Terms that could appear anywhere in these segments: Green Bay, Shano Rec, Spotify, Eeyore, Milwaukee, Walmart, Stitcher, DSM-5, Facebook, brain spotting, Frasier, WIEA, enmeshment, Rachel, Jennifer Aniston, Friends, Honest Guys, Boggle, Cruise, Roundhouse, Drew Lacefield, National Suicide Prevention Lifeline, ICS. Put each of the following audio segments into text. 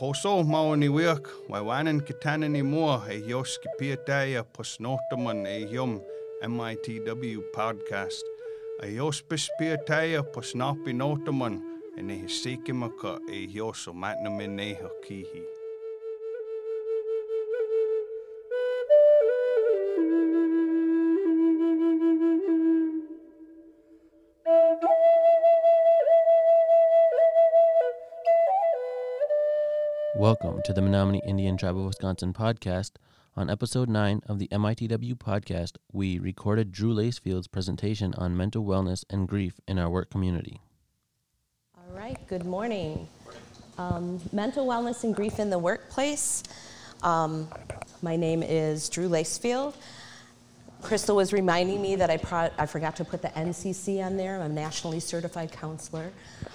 Poso maoni wirk, wawanan kitanani moor, a yoski piataya posnotaman a yum MITW podcast, a yospis piataya posnapi notaman, and a hisikimaka a yoso matnamine hokihi. Welcome to the Menominee Indian Tribe of Wisconsin podcast. On episode 9 of the MITW podcast, we recorded Drew Lacefield's presentation on mental wellness and grief in our work community. All right, good morning. Mental wellness and grief in the workplace. My name is Drew Lacefield. Crystal was reminding me that I forgot to put the NCC on there. I'm a nationally certified counselor.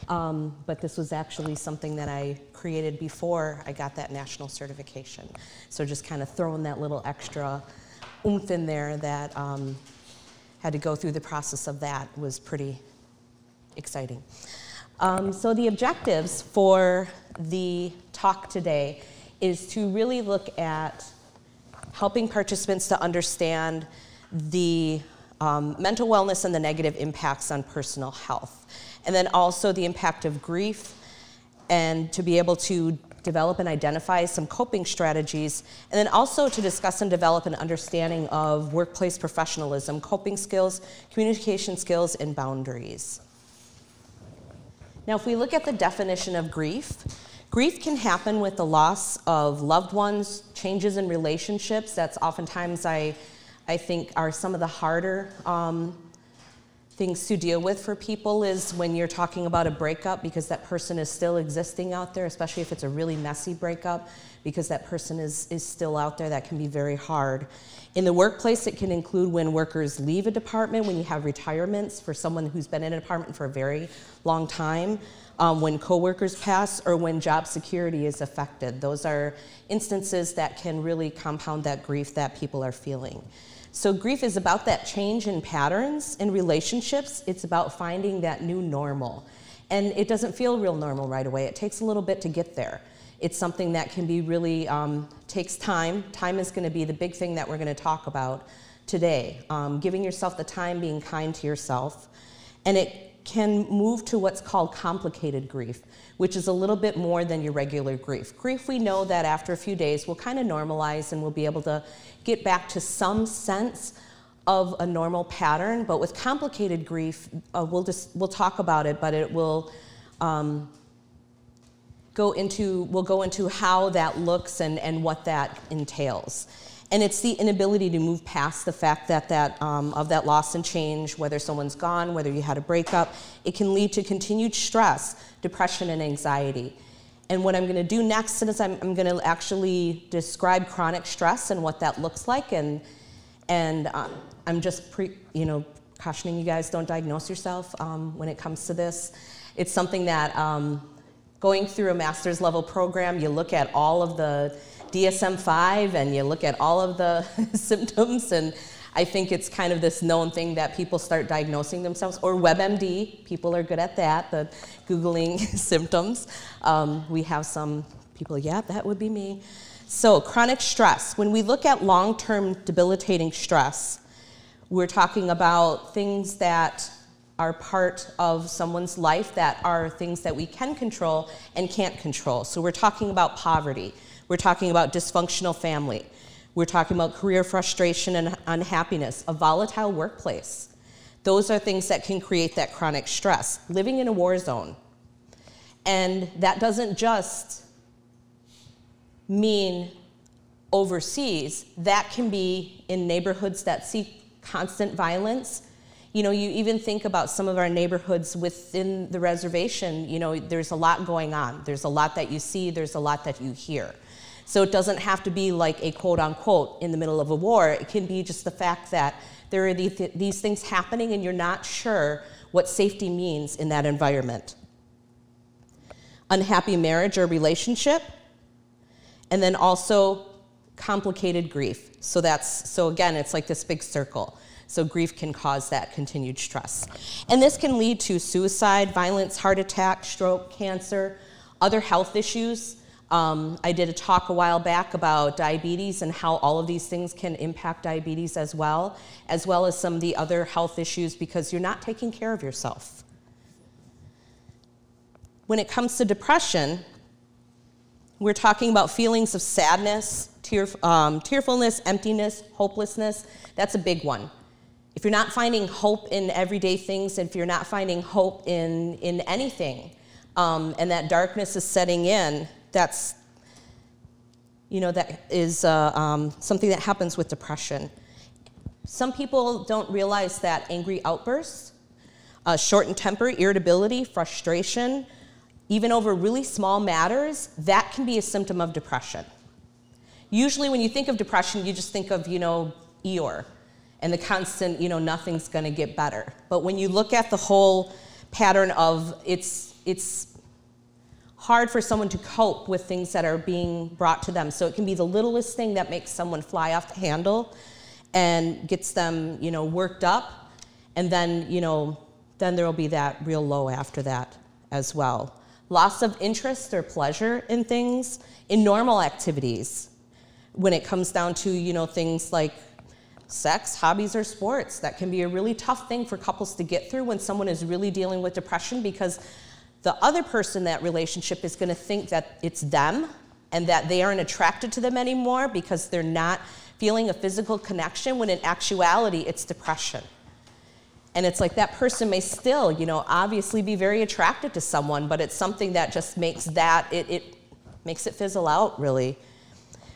But this was actually something that I created before I got that national certification. So just kind of throwing that little extra oomph in there that had to go through the process of that was pretty exciting. So the objectives for the talk today is to really look at helping participants to understand the mental wellness and the negative impacts on personal health. And then also the impact of grief, and to be able to develop and identify some coping strategies, and then also to discuss and develop an understanding of workplace professionalism, coping skills, communication skills, and boundaries. Now, if we look at the definition of grief, grief can happen with the loss of loved ones, changes in relationships. That's oftentimes I think are some of the harder things to deal with for people, is when you're talking about a breakup, because that person is still existing out there, especially if it's a really messy breakup, because that person is still out there. That can be very hard. In the workplace, it can include when workers leave a department, when you have retirements for someone who's been in a department for a very long time, when coworkers pass, or when job security is affected. Those are instances that can really compound that grief that people are feeling. So grief is about that change in patterns in relationships. It's about finding that new normal. And it doesn't feel real normal right away. It takes a little bit to get there. It's something that can be really, takes time. Time is gonna be the big thing that we're gonna talk about today. Giving yourself the time, being kind to yourself. And it can move to what's called complicated grief, which is a little bit more than your regular grief. Grief, we know that after a few days, will kind of normalize and we'll be able to get back to some sense of a normal pattern. But with complicated grief, we'll talk about it, but it will go into how that looks and what that entails. And it's the inability to move past the fact of that loss and change, whether someone's gone, whether you had a breakup. It can lead to continued stress, depression, and anxiety. And what I'm going to do next is I'm going to actually describe chronic stress and what that looks like. And I'm just cautioning you guys, don't diagnose yourself when it comes to this. It's something that going through a master's level program, you look at all of the DSM-5 and you look at all of the symptoms, and I think it's kind of this known thing that people start diagnosing themselves, or WebMD, people are good at that, the Googling symptoms. We have some people, yeah, that would be me. So chronic stress, when we look at long-term debilitating stress, we're talking about things that are part of someone's life that are things that we can control and can't control. So we're talking about poverty. We're talking about dysfunctional family. We're talking about career frustration and unhappiness, a volatile workplace. Those are things that can create that chronic stress. Living in a war zone. And that doesn't just mean overseas. That can be in neighborhoods that see constant violence. You know, you even think about some of our neighborhoods within the reservation, you know, there's a lot going on. There's a lot that you see, there's a lot that you hear. So it doesn't have to be like a quote-unquote in the middle of a war. It can be just the fact that there are these things happening and you're not sure what safety means in that environment. Unhappy marriage or relationship, and then also complicated grief. So again, it's like this big circle. So grief can cause that continued stress. And this can lead to suicide, violence, heart attack, stroke, cancer, other health issues. I did a talk a while back about diabetes and how all of these things can impact diabetes as well as some of the other health issues because you're not taking care of yourself. When it comes to depression, we're talking about feelings of sadness, tearfulness, emptiness, hopelessness. That's a big one. If you're not finding hope in everyday things, if you're not finding hope in anything, and that darkness is setting in, that's, you know, that is something that happens with depression. Some people don't realize that angry outbursts, shortened temper, irritability, frustration, even over really small matters, that can be a symptom of depression. Usually when you think of depression, you just think of, you know, Eeyore and the constant, you know, nothing's going to get better. But when you look at the whole pattern of it's hard for someone to cope with things that are being brought to them. So it can be the littlest thing that makes someone fly off the handle and gets them, you know, worked up. And then, you know, then there will be that real low after that as well. Loss of interest or pleasure in things, in normal activities. When it comes down to, you know, things like sex, hobbies, or sports, that can be a really tough thing for couples to get through when someone is really dealing with depression because the other person in that relationship is going to think that it's them and that they aren't attracted to them anymore because they're not feeling a physical connection when in actuality it's depression. And it's like that person may still, you know, obviously be very attracted to someone, but it's something that just makes that, it makes it fizzle out really.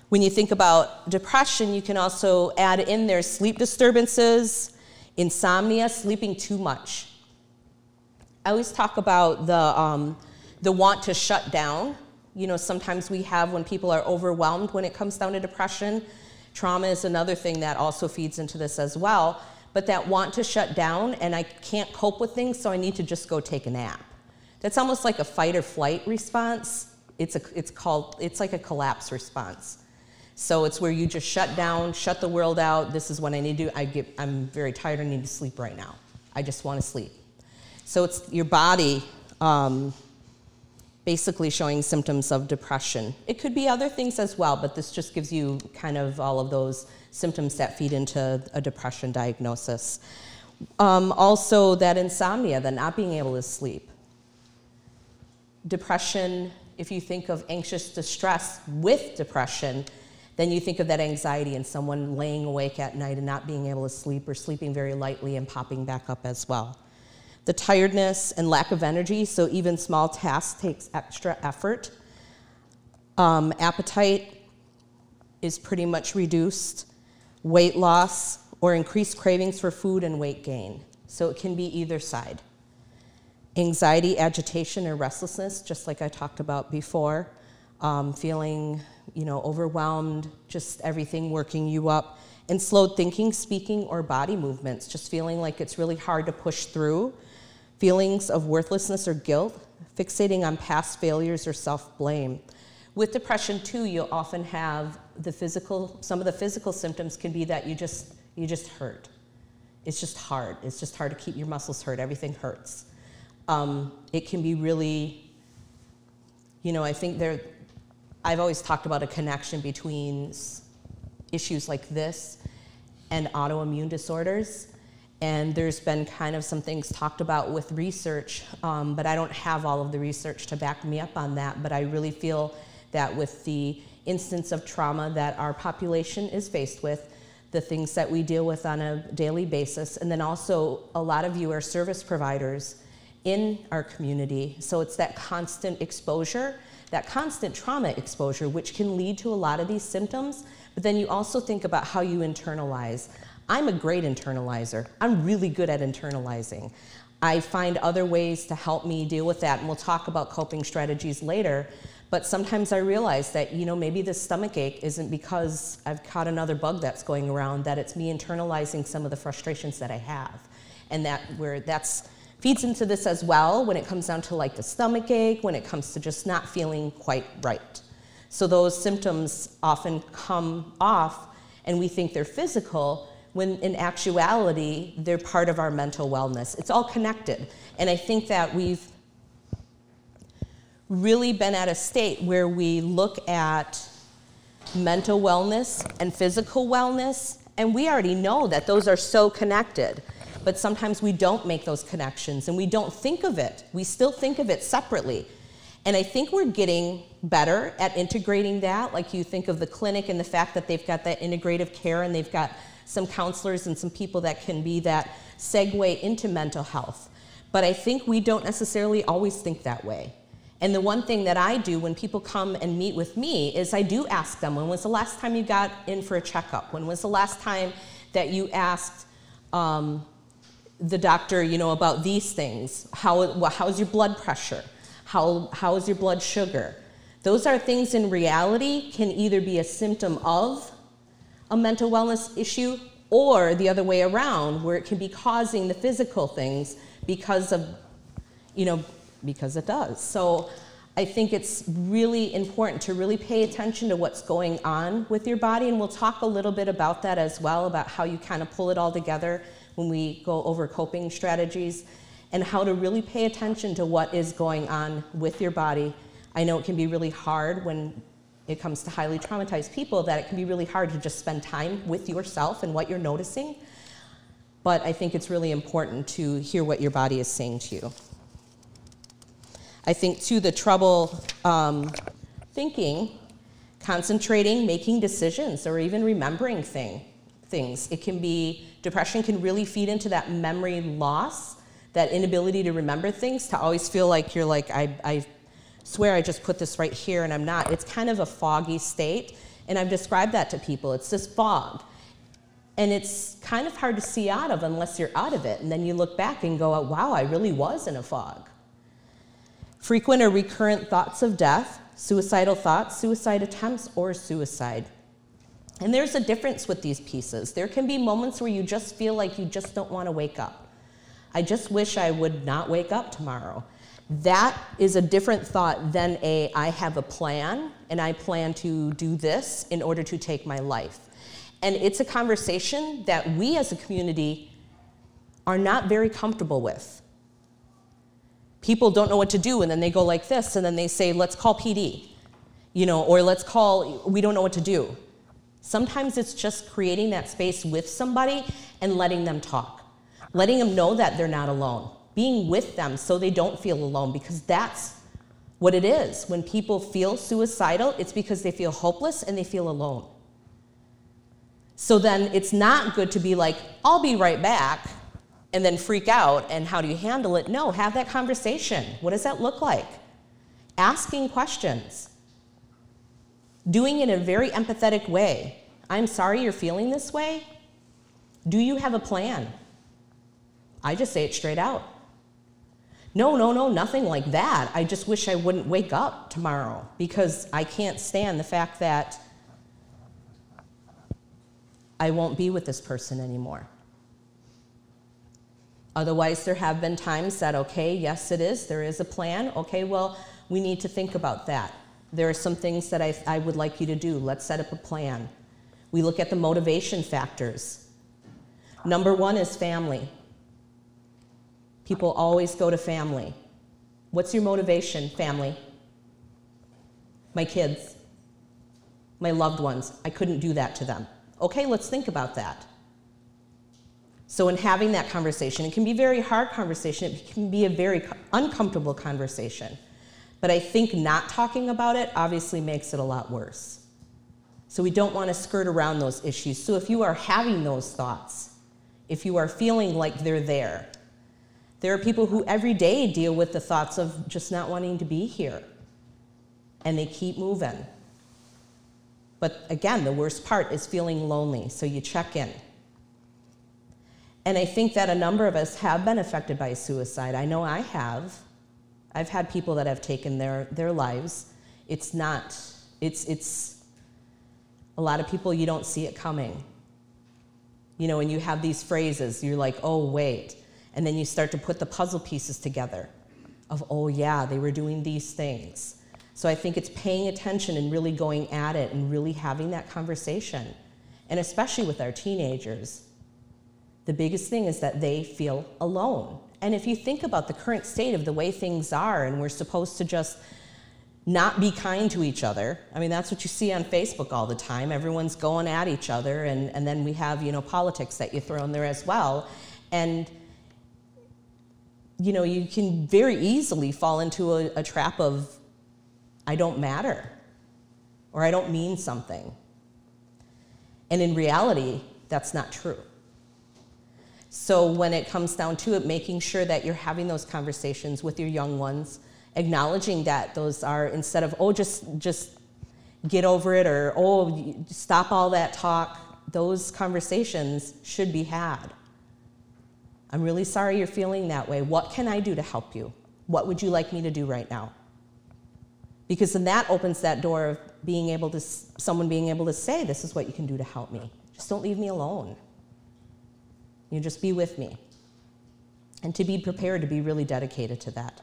When you think about depression, you can also add in there sleep disturbances, insomnia, sleeping too much. I always talk about the want to shut down. You know, sometimes we have when people are overwhelmed when it comes down to depression. Trauma is another thing that also feeds into this as well. But that want to shut down and I can't cope with things, so I need to just go take a nap. That's almost like a fight or flight response. It's like a collapse response. So it's where you just shut down, shut the world out. This is what I need to do. I'm very tired. I need to sleep right now. I just want to sleep. So it's your body basically showing symptoms of depression. It could be other things as well, but this just gives you kind of all of those symptoms that feed into a depression diagnosis. Also that insomnia, the not being able to sleep. Depression, if you think of anxious distress with depression, then you think of that anxiety and someone laying awake at night and not being able to sleep or sleeping very lightly and popping back up as well. The tiredness and lack of energy, so even small tasks takes extra effort. Appetite is pretty much reduced. Weight loss or increased cravings for food and weight gain. So it can be either side. Anxiety, agitation, or restlessness, just like I talked about before. Feeling, you know, overwhelmed, just everything working you up. And slowed thinking, speaking, or body movements, just feeling like it's really hard to push through. Feelings of worthlessness or guilt, fixating on past failures or self-blame. With depression too, you'll often have some of the physical symptoms can be that you just hurt. It's just hard. It's just hard to keep your muscles hurt. Everything hurts. It can be really, you know, I think I've always talked about a connection between issues like this and autoimmune disorders. And there's been kind of some things talked about with research, but I don't have all of the research to back me up on that. But I really feel that with the instance of trauma that our population is faced with, the things that we deal with on a daily basis, and then also a lot of you are service providers in our community. So it's that constant exposure, that constant trauma exposure, which can lead to a lot of these symptoms. But then you also think about how you internalize. I'm a great internalizer. I'm really good at internalizing. I find other ways to help me deal with that, and we'll talk about coping strategies later. But sometimes I realize that, you know, maybe this stomach ache isn't because I've caught another bug that's going around, that it's me internalizing some of the frustrations that I have. And that feeds into this as well when it comes down to like the stomach ache, when it comes to just not feeling quite right. So those symptoms often come off and we think they're physical, when in actuality, they're part of our mental wellness. It's all connected. And I think that we've really been at a state where we look at mental wellness and physical wellness, and we already know that those are so connected. But sometimes we don't make those connections, and we don't think of it. We still think of it separately. And I think we're getting better at integrating that. Like you think of the clinic and the fact that they've got that integrative care, and they've got some counselors and some people that can be that segue into mental health. But I think we don't necessarily always think that way. And the one thing that I do when people come and meet with me is I do ask them, when was the last time you got in for a checkup? When was the last time that you asked the doctor, you know, about these things? How's your blood pressure? How is your blood sugar? Those are things in reality can either be a symptom of a mental wellness issue, or the other way around, where it can be causing the physical things because it does. So I think it's really important to really pay attention to what's going on with your body, and we'll talk a little bit about that as well, about how you kind of pull it all together when we go over coping strategies and how to really pay attention to what is going on with your body. I know it can be really hard when it comes to highly traumatized people, that it can be really hard to just spend time with yourself and what you're noticing. But I think it's really important to hear what your body is saying to you. I think, too, the trouble thinking, concentrating, making decisions, or even remembering things. It can be, depression can really feed into that memory loss, that inability to remember things, to always feel like you're like, I swear I just put this right here and I'm not. It's kind of a foggy state, and I've described that to people. It's this fog. And it's kind of hard to see out of unless you're out of it, and then you look back and go, oh, wow, I really was in a fog. Frequent or recurrent thoughts of death, suicidal thoughts, suicide attempts, or suicide. And there's a difference with these pieces. There can be moments where you just feel like you just don't want to wake up. I just wish I would not wake up tomorrow. That is a different thought than I have a plan, and I plan to do this in order to take my life. And it's a conversation that we as a community are not very comfortable with. People don't know what to do, and then they go like this, and then they say, let's call PD, or let's call, we don't know what to do. Sometimes it's just creating that space with somebody and letting them talk, letting them know that they're not alone, being with them so they don't feel alone, because that's what it is. When people feel suicidal, it's because they feel hopeless and they feel alone. So then it's not good to be like, I'll be right back, and then freak out, and how do you handle it? No, have that conversation. What does that look like? Asking questions. Doing it in a very empathetic way. I'm sorry you're feeling this way. Do you have a plan? I just say it straight out. No, nothing like that. I just wish I wouldn't wake up tomorrow, because I can't stand the fact that I won't be with this person anymore. Otherwise, there have been times that, okay, yes, it is, there is a plan. Okay, well, we need to think about that. There are some things that I would like you to do. Let's set up a plan. We look at the motivation factors. Number one is family. People always go to family. What's your motivation, family? My kids, my loved ones. I couldn't do that to them. Okay, let's think about that. So in having that conversation, it can be a very hard conversation, it can be a very uncomfortable conversation. But I think not talking about it obviously makes it a lot worse. So we don't want to skirt around those issues. So if you are having those thoughts, if you are feeling like they're there, there are people who every day deal with the thoughts of just not wanting to be here, and they keep moving. But again, the worst part is feeling lonely, so you check in. And I think that a number of us have been affected by suicide. I know I have. I've had people that have taken their lives. It's a lot of people, you don't see it coming. And you have these phrases, you're like, oh, wait. And then you start to put the puzzle pieces together of, oh, yeah, they were doing these things. So I think it's paying attention and really going at it and really having that conversation. And especially with our teenagers. The biggest thing is that they feel alone. And if you think about the current state of the way things are, and we're supposed to just not be kind to each other. I mean, that's what you see on Facebook all the time. Everyone's going at each other, and then we have, you know, politics that you throw in there as well. And, you know, you can very easily fall into a trap of, I don't matter, or I don't mean something. And in reality, that's not true. So when it comes down to it, making sure that you're having those conversations with your young ones, acknowledging that those are, instead of, oh, just get over it, or, oh, stop all that talk, those conversations should be had. I'm really sorry you're feeling that way. What can I do to help you? What would you like me to do right now? Because then that opens that door of being able to, someone being able to say, this is what you can do to help me. Just don't leave me alone. You just be with me. And to be prepared to be really dedicated to that.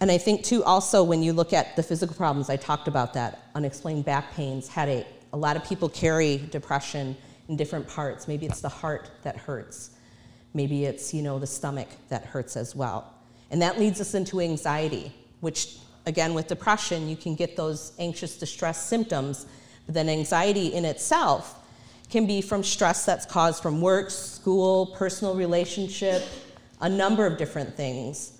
And I think, too, also, when you look at the physical problems, I talked about that, unexplained back pains, headache. A lot of people carry depression in different parts. Maybe it's the heart that hurts. Maybe it's, you know, the stomach that hurts as well. And that leads us into anxiety, which, again, with depression, you can get those anxious distress symptoms. But then anxiety in itself can be from stress that's caused from work, school, personal relationship, a number of different things.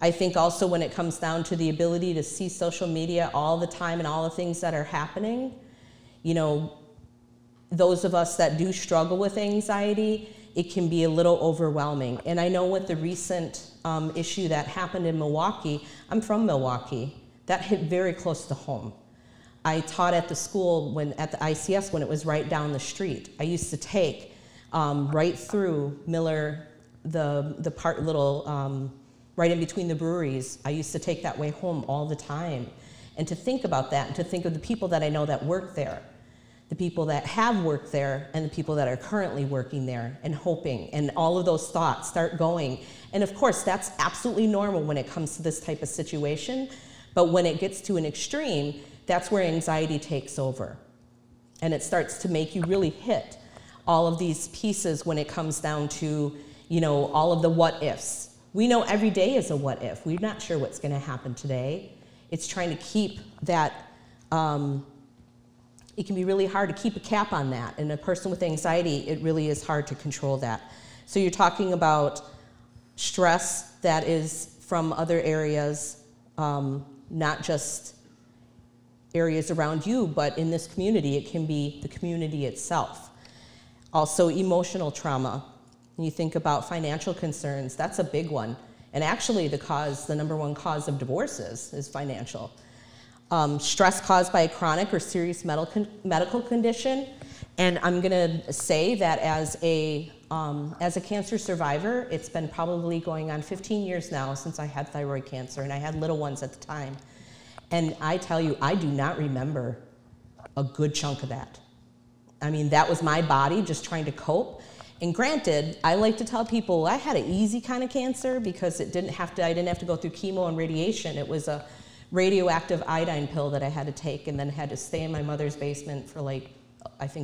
I think also when it comes down to the ability to see social media all the time and all the things that are happening, you know, those of us that do struggle with anxiety, it can be a little overwhelming. And I know with the recent issue that happened in Milwaukee, I'm from Milwaukee, that hit very close to home. I taught at the school at the ICS when it was right down the street. I used to take right through Miller, the part little, right in between the breweries. I used to take that way home all the time. And to think about that, and to think of the people that I know that work there, the people that have worked there, and the people that are currently working there, and hoping, and all of those thoughts start going. And of course, that's absolutely normal when it comes to this type of situation. But when it gets to an extreme, that's where anxiety takes over. And it starts to make you really hit all of these pieces when it comes down to, you know, all of the what-ifs. We know every day is a what if. We're not sure what's going to happen today. It's trying to keep that, it can be really hard to keep a cap on that. And a person with anxiety, it really is hard to control that. So you're talking about stress that is from other areas, not just areas around you, but in this community, it can be the community itself. Also emotional trauma. You think about financial concerns, that's a big one. And actually the number one cause of divorces is financial. Stress caused by a chronic or serious medical condition. And I'm gonna say that as a cancer survivor, it's been probably going on 15 years now since I had thyroid cancer, and I had little ones at the time. And I tell you, I do not remember a good chunk of that. I mean, that was my body just trying to cope. And granted, I like to tell people I had an easy kind of cancer because I didn't have to go through chemo and radiation. It was a radioactive iodine pill that I had to take, and then had to stay in my mother's basement for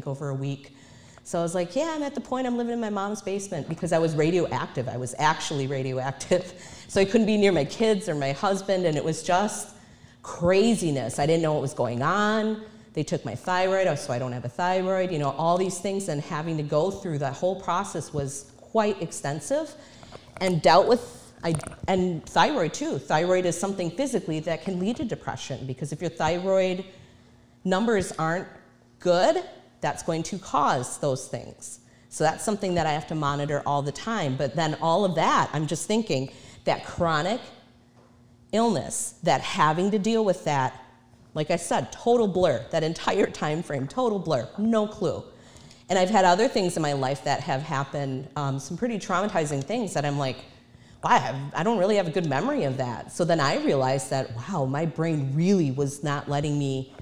over a week. So I was like, yeah, I'm at the point I'm living in my mom's basement because I was radioactive. I was actually radioactive. So I couldn't be near my kids or my husband, and it was just craziness. I didn't know what was going on. They took my thyroid, so I don't have a thyroid, you know, all these things, and having to go through that whole process was quite extensive, and and thyroid too. Thyroid is something physically that can lead to depression, because if your thyroid numbers aren't good, that's going to cause those things. So that's something that I have to monitor all the time. But then all of that, I'm just thinking that chronic illness, that having to deal with that, like I said, total blur, that entire time frame, total blur, no clue. And I've had other things in my life that have happened, some pretty traumatizing things that I'm like, wow, I don't really have a good memory of that. So then I realized that, wow, my brain really was not letting me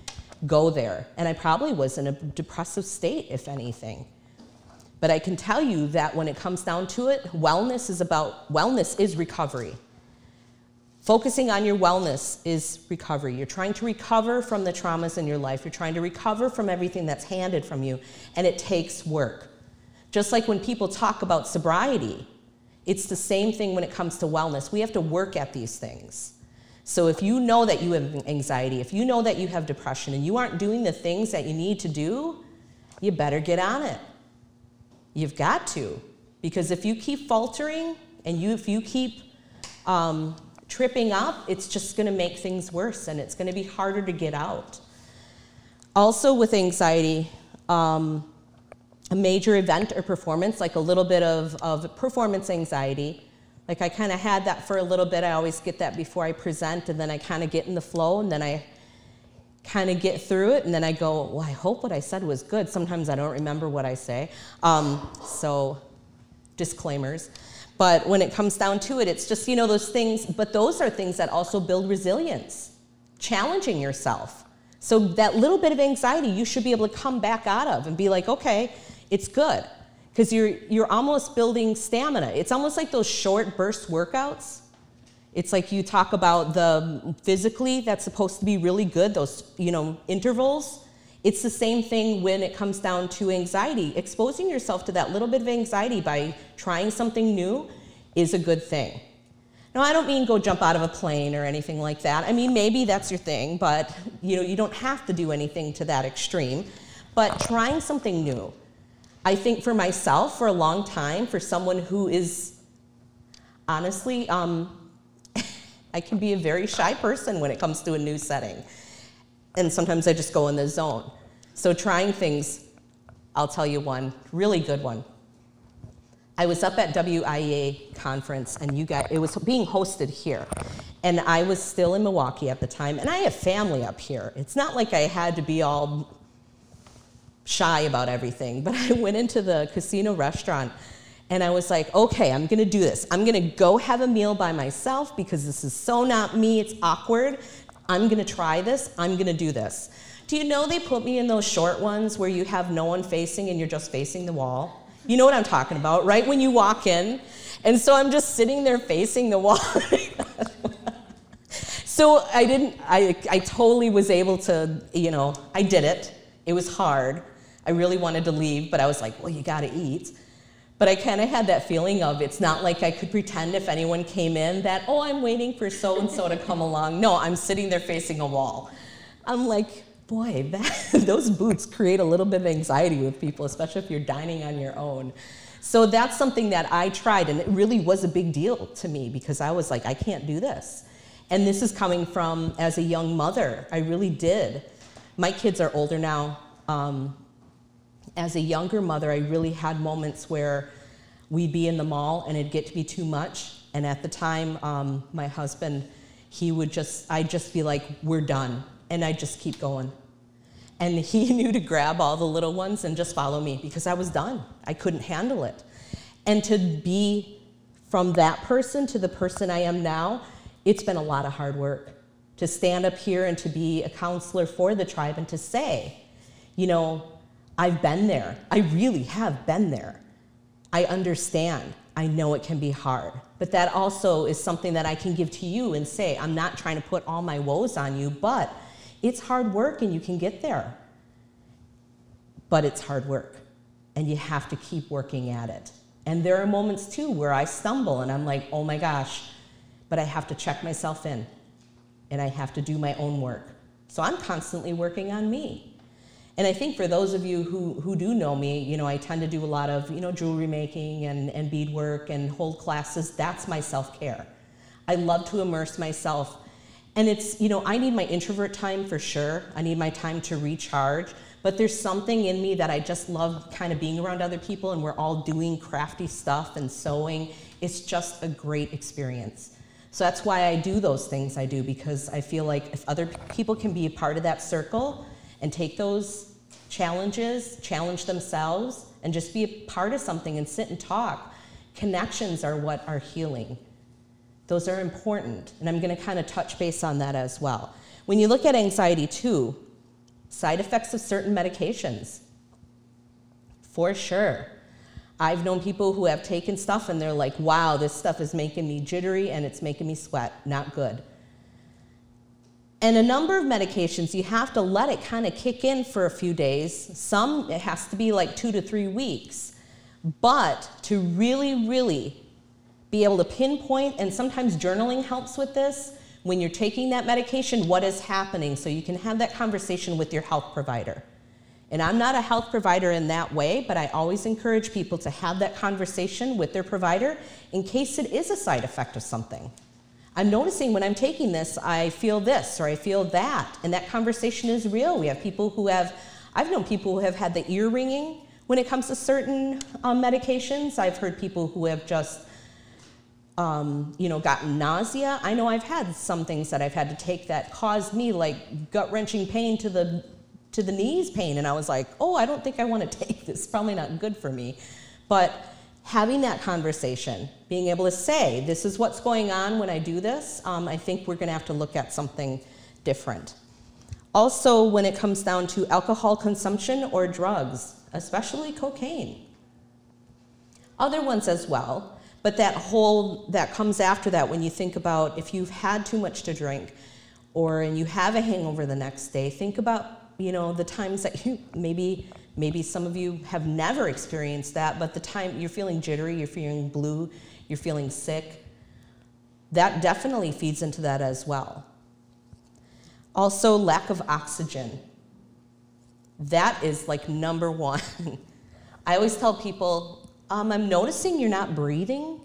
go there. And I probably was in a depressive state, if anything. But I can tell you that when it comes down to it, wellness is recovery. Focusing on your wellness is recovery. You're trying to recover from the traumas in your life. You're trying to recover from everything that's handed from you, and it takes work. Just like when people talk about sobriety, It's the same thing when it comes to wellness. We have to work at these things. So if you know that you have anxiety, if you know that you have depression, and you aren't doing the things that you need to do, you better get on it. You've got to. Because if you keep faltering and if you keep tripping up, it's just going to make things worse, and it's going to be harder to get out. Also with anxiety, a major event or performance, like a little bit of performance anxiety. Like I kind of had that for a little bit. I always get that before I present, and then I kind of get in the flow, and then I kind of get through it, and then I go, well, I hope what I said was good. Sometimes I don't remember what I say. So disclaimers. But when it comes down to it, it's just, you know, those things. But those are things that also build resilience, challenging yourself. So that little bit of anxiety, you should be able to come back out of and be like, okay, it's good. Because you're almost building stamina. It's almost like those short burst workouts. It's like you talk about the physically, that's supposed to be really good, those, you know, intervals. It's the same thing when it comes down to anxiety. Exposing yourself to that little bit of anxiety by trying something new is a good thing. Now, I don't mean go jump out of a plane or anything like that. I mean, maybe that's your thing, but you know, you don't have to do anything to that extreme. But trying something new. I think for myself, for a long time, for someone who is, honestly, I can be a very shy person when it comes to a new setting. And sometimes I just go in the zone. So trying things, I'll tell you one, really good one. I was up at WIEA conference, and it was being hosted here. And I was still in Milwaukee at the time, and I have family up here. It's not like I had to be all shy about everything, but I went into the casino restaurant and I was like, okay, I'm gonna do this. I'm gonna go have a meal by myself because this is so not me, it's awkward. I'm gonna try this, I'm gonna do this. Do you know they put me in those short ones where you have no one facing and you're just facing the wall? You know what I'm talking about, right? When you walk in. And so I'm just sitting there facing the wall. So I totally was able to, you know, I did it. It was hard. I really wanted to leave, but I was like, well, you gotta eat. But I kind of had that feeling of, it's not like I could pretend if anyone came in that, oh, I'm waiting for so-and-so to come along. No, I'm sitting there facing a wall. I'm like, boy, those boots create a little bit of anxiety with people, especially if you're dining on your own. So that's something that I tried, and it really was a big deal to me because I was like, I can't do this. And this is coming from, as a young mother, I really did. My kids are older now. As a younger mother, I really had moments where we'd be in the mall and it'd get to be too much. And at the time, my husband, I'd just be like, we're done. And I'd just keep going. And he knew to grab all the little ones and just follow me because I was done. I couldn't handle it. And to be from that person to the person I am now, it's been a lot of hard work to stand up here and to be a counselor for the tribe and to say, you know, I've been there. I really have been there. I understand. I know it can be hard. But that also is something that I can give to you and say, I'm not trying to put all my woes on you, but it's hard work and you can get there. But it's hard work and you have to keep working at it. And there are moments too where I stumble and I'm like, oh my gosh, but I have to check myself in and I have to do my own work. So I'm constantly working on me. And I think for those of you who do know me, you know, I tend to do a lot of, you know, jewelry making and beadwork and hold classes. That's my self-care. I love to immerse myself. And it's, you know, I need my introvert time for sure. I need my time to recharge. But there's something in me that I just love kind of being around other people, and we're all doing crafty stuff and sewing. It's just a great experience. So that's why I do those things I do, because I feel like if other people can be a part of that circle and take those challenges, challenge themselves, and just be a part of something and sit and talk. Connections are what are healing. Those are important, and I'm gonna kind of touch base on that as well. When you look at anxiety too, side effects of certain medications, for sure. I've known people who have taken stuff and they're like, wow, this stuff is making me jittery and it's making me sweat, not good. And a number of medications, you have to let it kind of kick in for a few days. Some, it has to be like 2 to 3 weeks. But to really, really be able to pinpoint, and sometimes journaling helps with this, when you're taking that medication, what is happening, so you can have that conversation with your health provider. And I'm not a health provider in that way, but I always encourage people to have that conversation with their provider in case it is a side effect of something. I'm noticing when I'm taking this, I feel this or I feel that, and that conversation is real. We have people who have, I've known people who have had the ear ringing when it comes to certain medications. I've heard people who have just gotten nausea. I know I've had some things that I've had to take that caused me like gut-wrenching pain to the knees pain, and I was like, oh, I don't think I want to take this. It's probably not good for me. But having that conversation, being able to say, this is what's going on when I do this, I think we're going to have to look at something different. Also, when it comes down to alcohol consumption or drugs, especially cocaine. Other ones as well. But that comes after that when you think about if you've had too much to drink or and you have a hangover the next day, think about, the times that you maybe some of you have never experienced that, but the time you're feeling jittery, you're feeling blue, you're feeling sick. That definitely feeds into that as well. Also, lack of oxygen. That is like number one. I always tell people, I'm noticing you're not breathing.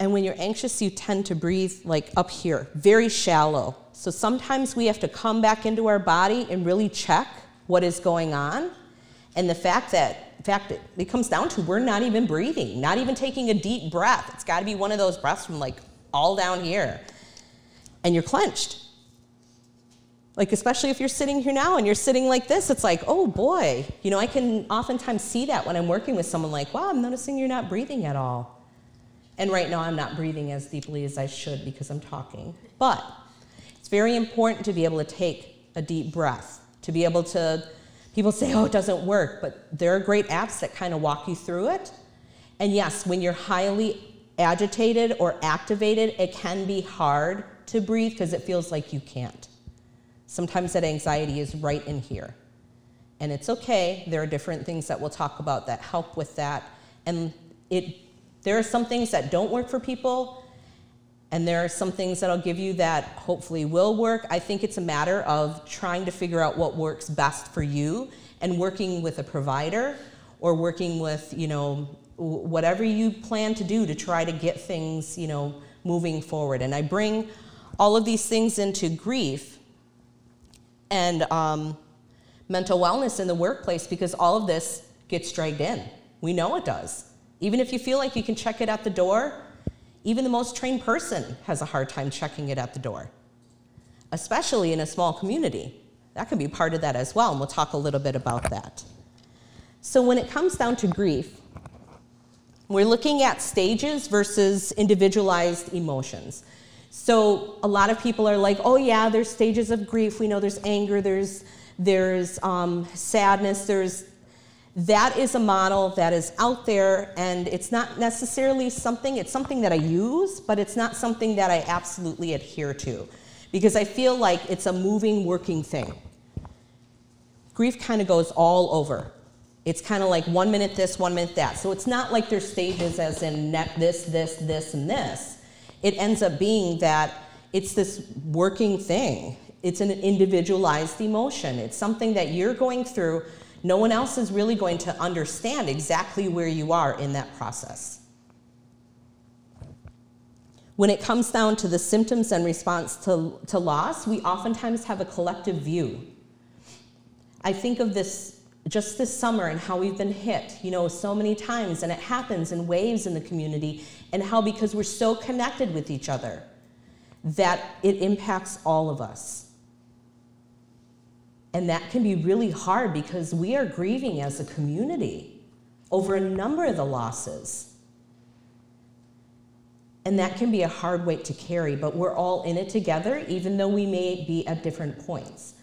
And when you're anxious, you tend to breathe like up here, very shallow. So sometimes we have to come back into our body and really check what is going on. And the fact that it comes down to we're not even breathing, not even taking a deep breath. It's got to be one of those breaths from like all down here. And you're clenched. Like, especially if you're sitting here now and you're sitting like this, it's like, oh boy. I can oftentimes see that when I'm working with someone like, wow, I'm noticing you're not breathing at all. And right now I'm not breathing as deeply as I should because I'm talking. But it's very important to be able to take a deep breath, to be able to, people say, oh, it doesn't work, but there are great apps that kind of walk you through it. And yes, when you're highly agitated or activated, it can be hard to breathe because it feels like you can't. Sometimes that anxiety is right in here. And it's okay. There are different things that we'll talk about that help with that. And there are some things that don't work for people, and there are some things that I'll give you that hopefully will work. I think it's a matter of trying to figure out what works best for you and working with a provider or working with, whatever you plan to do to try to get things, moving forward. And I bring all of these things into grief and mental wellness in the workplace because all of this gets dragged in. We know it does. Even if you feel like you can check it at the door, even the most trained person has a hard time checking it at the door, especially in a small community. That can be part of that as well, and we'll talk a little bit about that. So when it comes down to grief, we're looking at stages versus individualized emotions. So a lot of people are like, oh yeah, there's stages of grief. We know there's anger, there's sadness, that is a model that is out there, and it's not necessarily it's something that I use, but it's not something that I absolutely adhere to because I feel like it's a moving, working thing. Grief kind of goes all over. It's kind of like 1 minute this, 1 minute that. So it's not like there's stages as in this, and this. It ends up being that it's this working thing. It's an individualized emotion. It's something that you're going through. No one else is really going to understand exactly where you are in that process. When it comes down to the symptoms and response to loss, we oftentimes have a collective view. I think of this just this summer and how we've been hit, so many times, and it happens in waves in the community, and how because we're so connected with each other that it impacts all of us. And that can be really hard because we are grieving as a community over a number of the losses. And that can be a hard weight to carry, but we're all in it together, even though we may be at different points.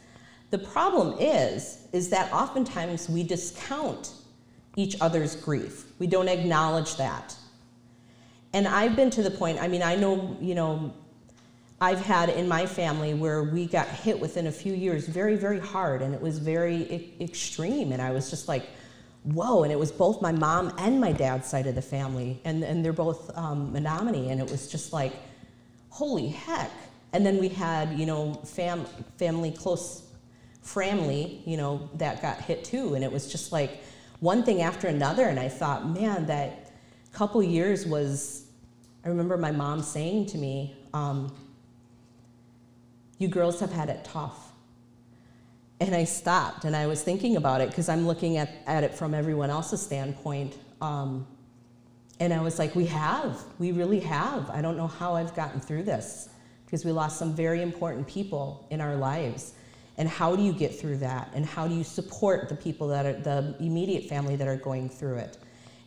The problem is that oftentimes we discount each other's grief. We don't acknowledge that. And I've been to the point, I know, I've had in my family where we got hit within a few years very, very hard, and it was very extreme, and I was just like, whoa, and it was both my mom and my dad's side of the family, and they're both Menominee, and it was just like, holy heck. And then we had, you know, family, close family, you know, that got hit too, and it was just like one thing after another, and I thought, man, that couple years was, I remember my mom saying to me, you girls have had it tough. And I stopped, and I was thinking about it, because I'm looking at it from everyone else's standpoint. And I was like, we really have. I don't know how I've gotten through this, because we lost some very important people in our lives. And how do you get through that? And how do you support the people that are, the immediate family that are going through it?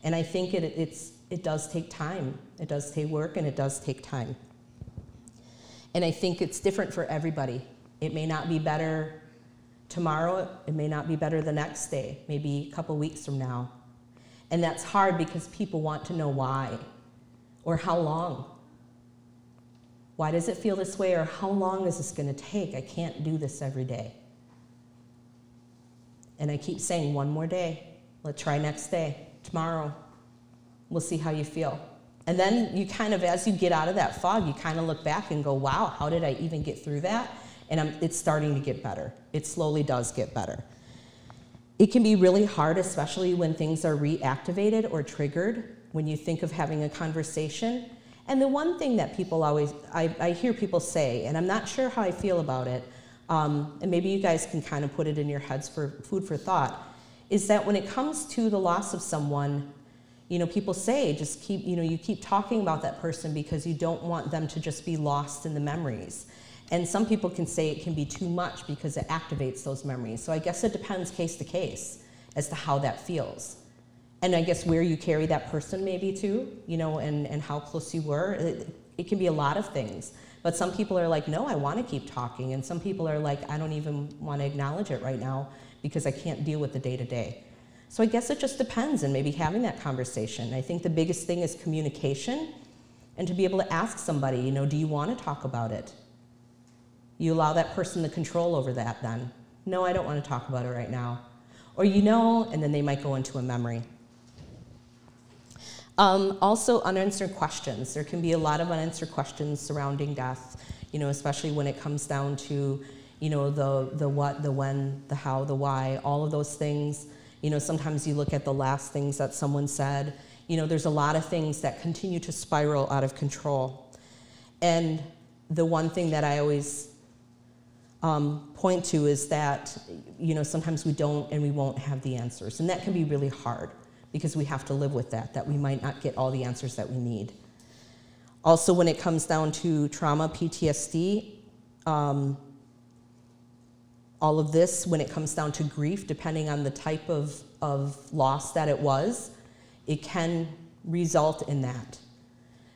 And I think it does take time. It does take work, and it does take time. And I think it's different for everybody. It may not be better tomorrow, it may not be better the next day, maybe a couple weeks from now. And that's hard, because people want to know why, or how long. Why does it feel this way, or how long is this going to take? I can't do this every day. And I keep saying, one more day. Let's try next day, tomorrow. We'll see how you feel. And then you kind of, as you get out of that fog, you kind of look back and go, wow, how did I even get through that? And it's starting to get better. It slowly does get better. It can be really hard, especially when things are reactivated or triggered, when you think of having a conversation. And the one thing that people always, I hear people say, and I'm not sure how I feel about it, and maybe you guys can kind of put it in your heads for food for thought, is that when it comes to the loss of someone, you know, people say, just keep, you know, you keep talking about that person because you don't want them to just be lost in the memories. And some people can say it can be too much because it activates those memories. So I guess it depends case to case as to how that feels. And I guess where you carry that person maybe too, you know, and how close you were. It can be a lot of things. But some people are like, no, I want to keep talking. And some people are like, I don't even want to acknowledge it right now because I can't deal with the day-to-day. So I guess it just depends, and maybe having that conversation. I think the biggest thing is communication, and to be able to ask somebody, you know, do you want to talk about it? You allow that person the control over that then. No, I don't want to talk about it right now. Or, you know, and then they might go into a memory. Also, unanswered questions. There can be a lot of unanswered questions surrounding death, you know, especially when it comes down to, you know, the what, the when, the how, the why, all of those things. You know, sometimes you look at the last things that someone said. You know, there's a lot of things that continue to spiral out of control. And the one thing that I always point to is that, you know, sometimes we don't and we won't have the answers. And that can be really hard, because we have to live with that we might not get all the answers that we need. Also, when it comes down to trauma, PTSD, all of this, when it comes down to grief, depending on the type of loss that it was, it can result in that.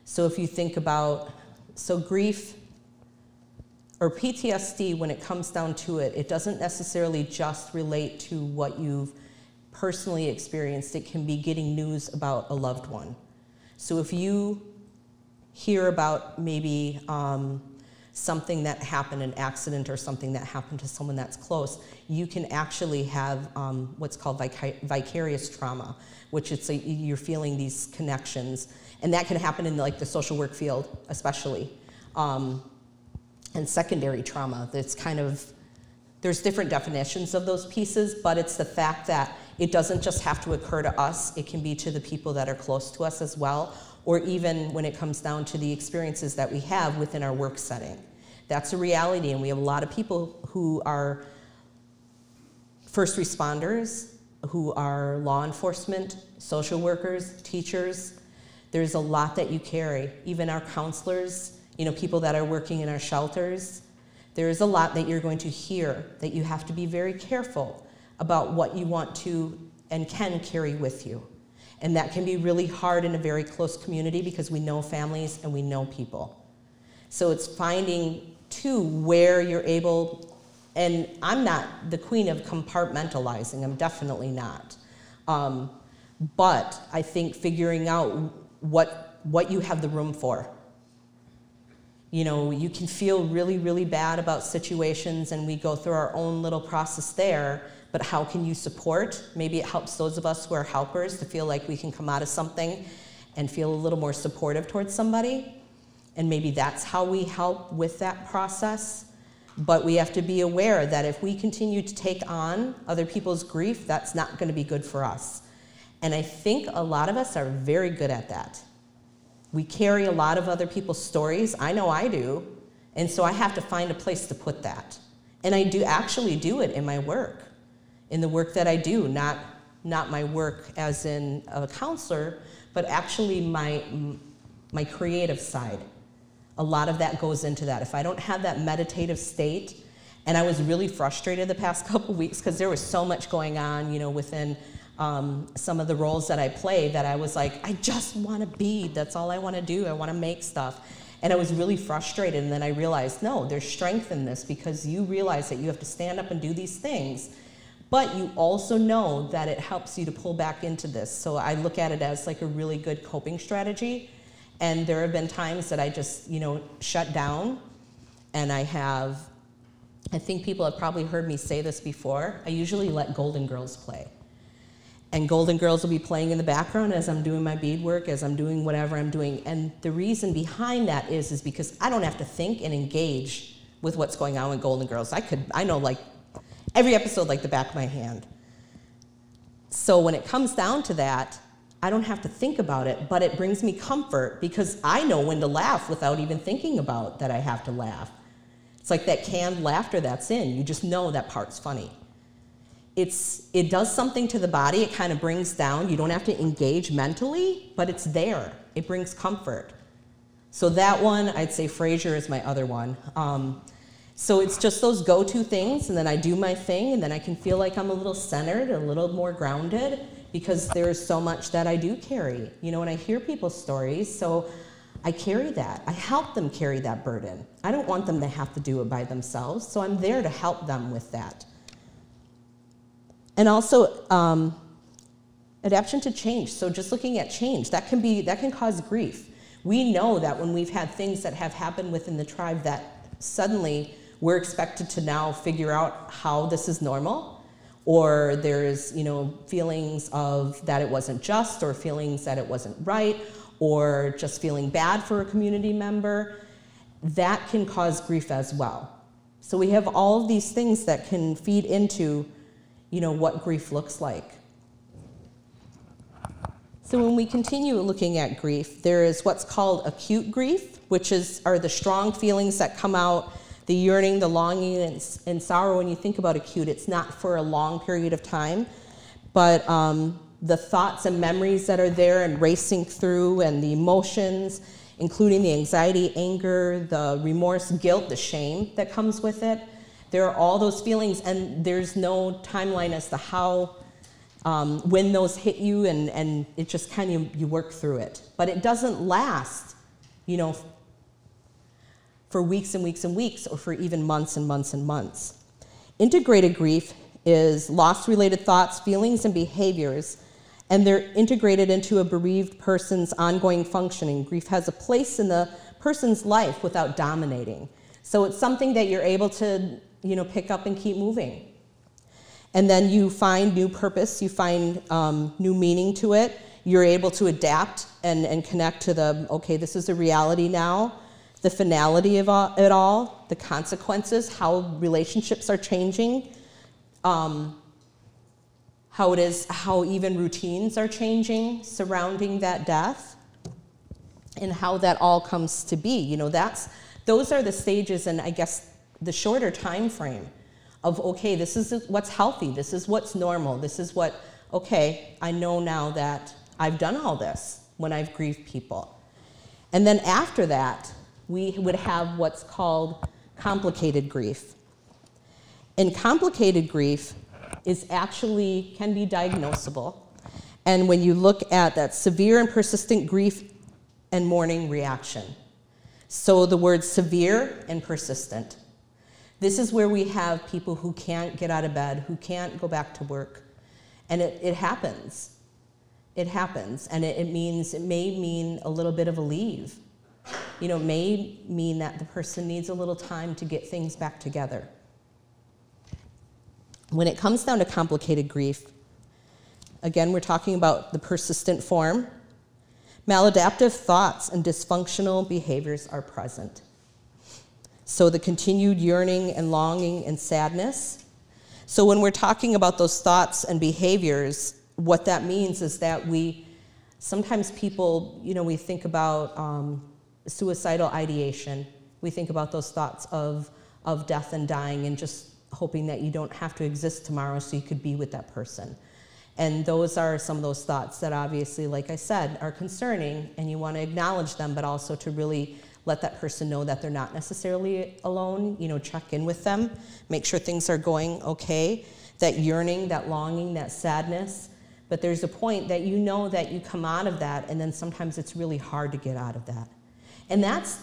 So if you think about, so grief or PTSD, when it comes down to it, it doesn't necessarily just relate to what you've personally experienced. It can be getting news about a loved one. So if you hear about maybe something that happened, an accident or something that happened to someone that's close, you can actually have what's called vicarious trauma, which it's you're feeling these connections. And that can happen in like the social work field especially. And secondary trauma, that's kind of, there's different definitions of those pieces, but it's the fact that it doesn't just have to occur to us, it can be to the people that are close to us as well, or even when it comes down to the experiences that we have within our work setting. That's a reality, and we have a lot of people who are first responders, who are law enforcement, social workers, teachers. There's a lot that you carry. Even our counselors, you know, people that are working in our shelters. There is a lot that you're going to hear, that you have to be very careful about what you want to and can carry with you. And that can be really hard in a very close community, because we know families and we know people. So it's finding, too, where you're able, and I'm not the queen of compartmentalizing, I'm definitely not. But I think figuring out what you have the room for. You know, you can feel really, really bad about situations, and we go through our own little process there, but how can you support? Maybe it helps those of us who are helpers to feel like we can come out of something and feel a little more supportive towards somebody. And maybe that's how we help with that process. But we have to be aware that if we continue to take on other people's grief, that's not going to be good for us. And I think a lot of us are very good at that. We carry a lot of other people's stories. I know I do. And so I have to find a place to put that. And I do actually do it in my work, in the work that I do, not my work as in a counselor, but actually my creative side. A lot of that goes into that. If I don't have that meditative state, and I was really frustrated the past couple weeks because there was so much going on, within some of the roles that I play that I was like, I just want to be. That's all I want to do. I want to make stuff. And I was really frustrated, and then I realized, no, there's strength in this because you realize that you have to stand up and do these things, but you also know that it helps you to pull back into this. So I look at it as like a really good coping strategy, and there have been times that I just, shut down, and I think people have probably heard me say this before, I usually let Golden Girls play. And Golden Girls will be playing in the background as I'm doing my beadwork, as I'm doing whatever I'm doing. And the reason behind that is because I don't have to think and engage with what's going on with Golden Girls. I know like every episode like the back of my hand. So when it comes down to that, I don't have to think about it, but it brings me comfort because I know when to laugh without even thinking about that I have to laugh. It's like that canned laughter that's in. You just know that part's funny. It does something to the body. It kind of brings down. You don't have to engage mentally, but it's there. It brings comfort. So that one, I'd say Frasier is my other one. So it's just those go-to things, and then I do my thing, and then I can feel like I'm a little centered, a little more grounded, because there is so much that I do carry. And I hear people's stories, so I carry that. I help them carry that burden. I don't want them to have to do it by themselves, so I'm there to help them with that. And also adaptation to change. So just looking at change, that can cause grief. We know that when we've had things that have happened within the tribe that suddenly we're expected to now figure out how this is normal, or there's feelings of that it wasn't just, or feelings that it wasn't right, or just feeling bad for a community member. That can cause grief as well. So we have all of these things that can feed into what grief looks like. So when we continue looking at grief, there is what's called acute grief, which are the strong feelings that come out, the yearning, the longing, and sorrow. When you think about acute, it's not for a long period of time, but the thoughts and memories that are there and racing through, and the emotions, including the anxiety, anger, the remorse, guilt, the shame that comes with it. There are all those feelings, and there's no timeline as to how, when those hit you, and it just kind of, you work through it. But it doesn't last, for weeks and weeks and weeks, or for even months and months and months. Integrated grief is loss-related thoughts, feelings, and behaviors, and they're integrated into a bereaved person's ongoing functioning. Grief has a place in the person's life without dominating. So it's something that you're able to pick up and keep moving. And then you find new purpose, you find new meaning to it. You're able to adapt and connect to this is the reality now, the finality of it all, the consequences, how relationships are changing, how even routines are changing surrounding that death, and how that all comes to be. Those are the stages, and I guess the shorter time frame of, okay, this is what's healthy, this is what's normal, this is what, okay, I know now that I've done all this when I've grieved people. And then after that, we would have what's called complicated grief. And complicated grief is actually, can be diagnosable. And when you look at that, severe and persistent grief and mourning reaction. So the words severe and persistent. This is where we have people who can't get out of bed, who can't go back to work. And it happens. It happens. And it may mean a little bit of a leave. It may mean that the person needs a little time to get things back together. When it comes down to complicated grief, again, we're talking about the persistent form. Maladaptive thoughts and dysfunctional behaviors are present. So the continued yearning and longing and sadness. So when we're talking about those thoughts and behaviors, what that means is that we, sometimes people, you know, we think about suicidal ideation. We think about those thoughts of death and dying and just hoping that you don't have to exist tomorrow so you could be with that person. And those are some of those thoughts that obviously, like I said, are concerning, and you want to acknowledge them, but also to really let that person know that they're not necessarily alone. You know, check in with them, make sure things are going okay, that yearning, that longing, that sadness. But there's a point that you know that you come out of that, and then sometimes it's really hard to get out of that. And that's,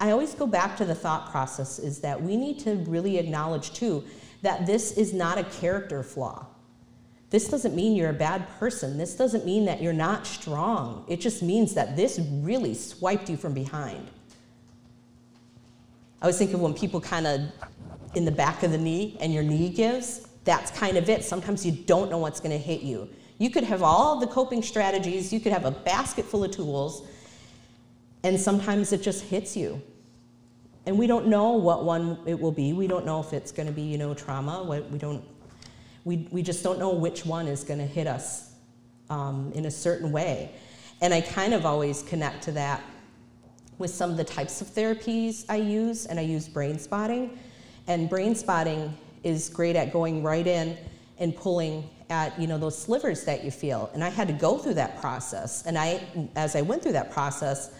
I always go back to the thought process, is that we need to really acknowledge, too, that this is not a character flaw. This doesn't mean you're a bad person. This doesn't mean that you're not strong. It just means that this really swiped you from behind. I always think of when people kind of in the back of the knee and your knee gives, that's kind of it. Sometimes you don't know what's going to hit you. You could have all the coping strategies. You could have a basket full of tools. And sometimes it just hits you. And we don't know what one it will be. We don't know if it's going to be, you know, trauma. We just don't know which one is going to hit us in a certain way. And I kind of always connect to that with some of the types of therapies I use, and I use brain spotting. And brain spotting is great at going right in and pulling at, you know, those slivers that you feel. And I had to go through that process. And as I went through that process,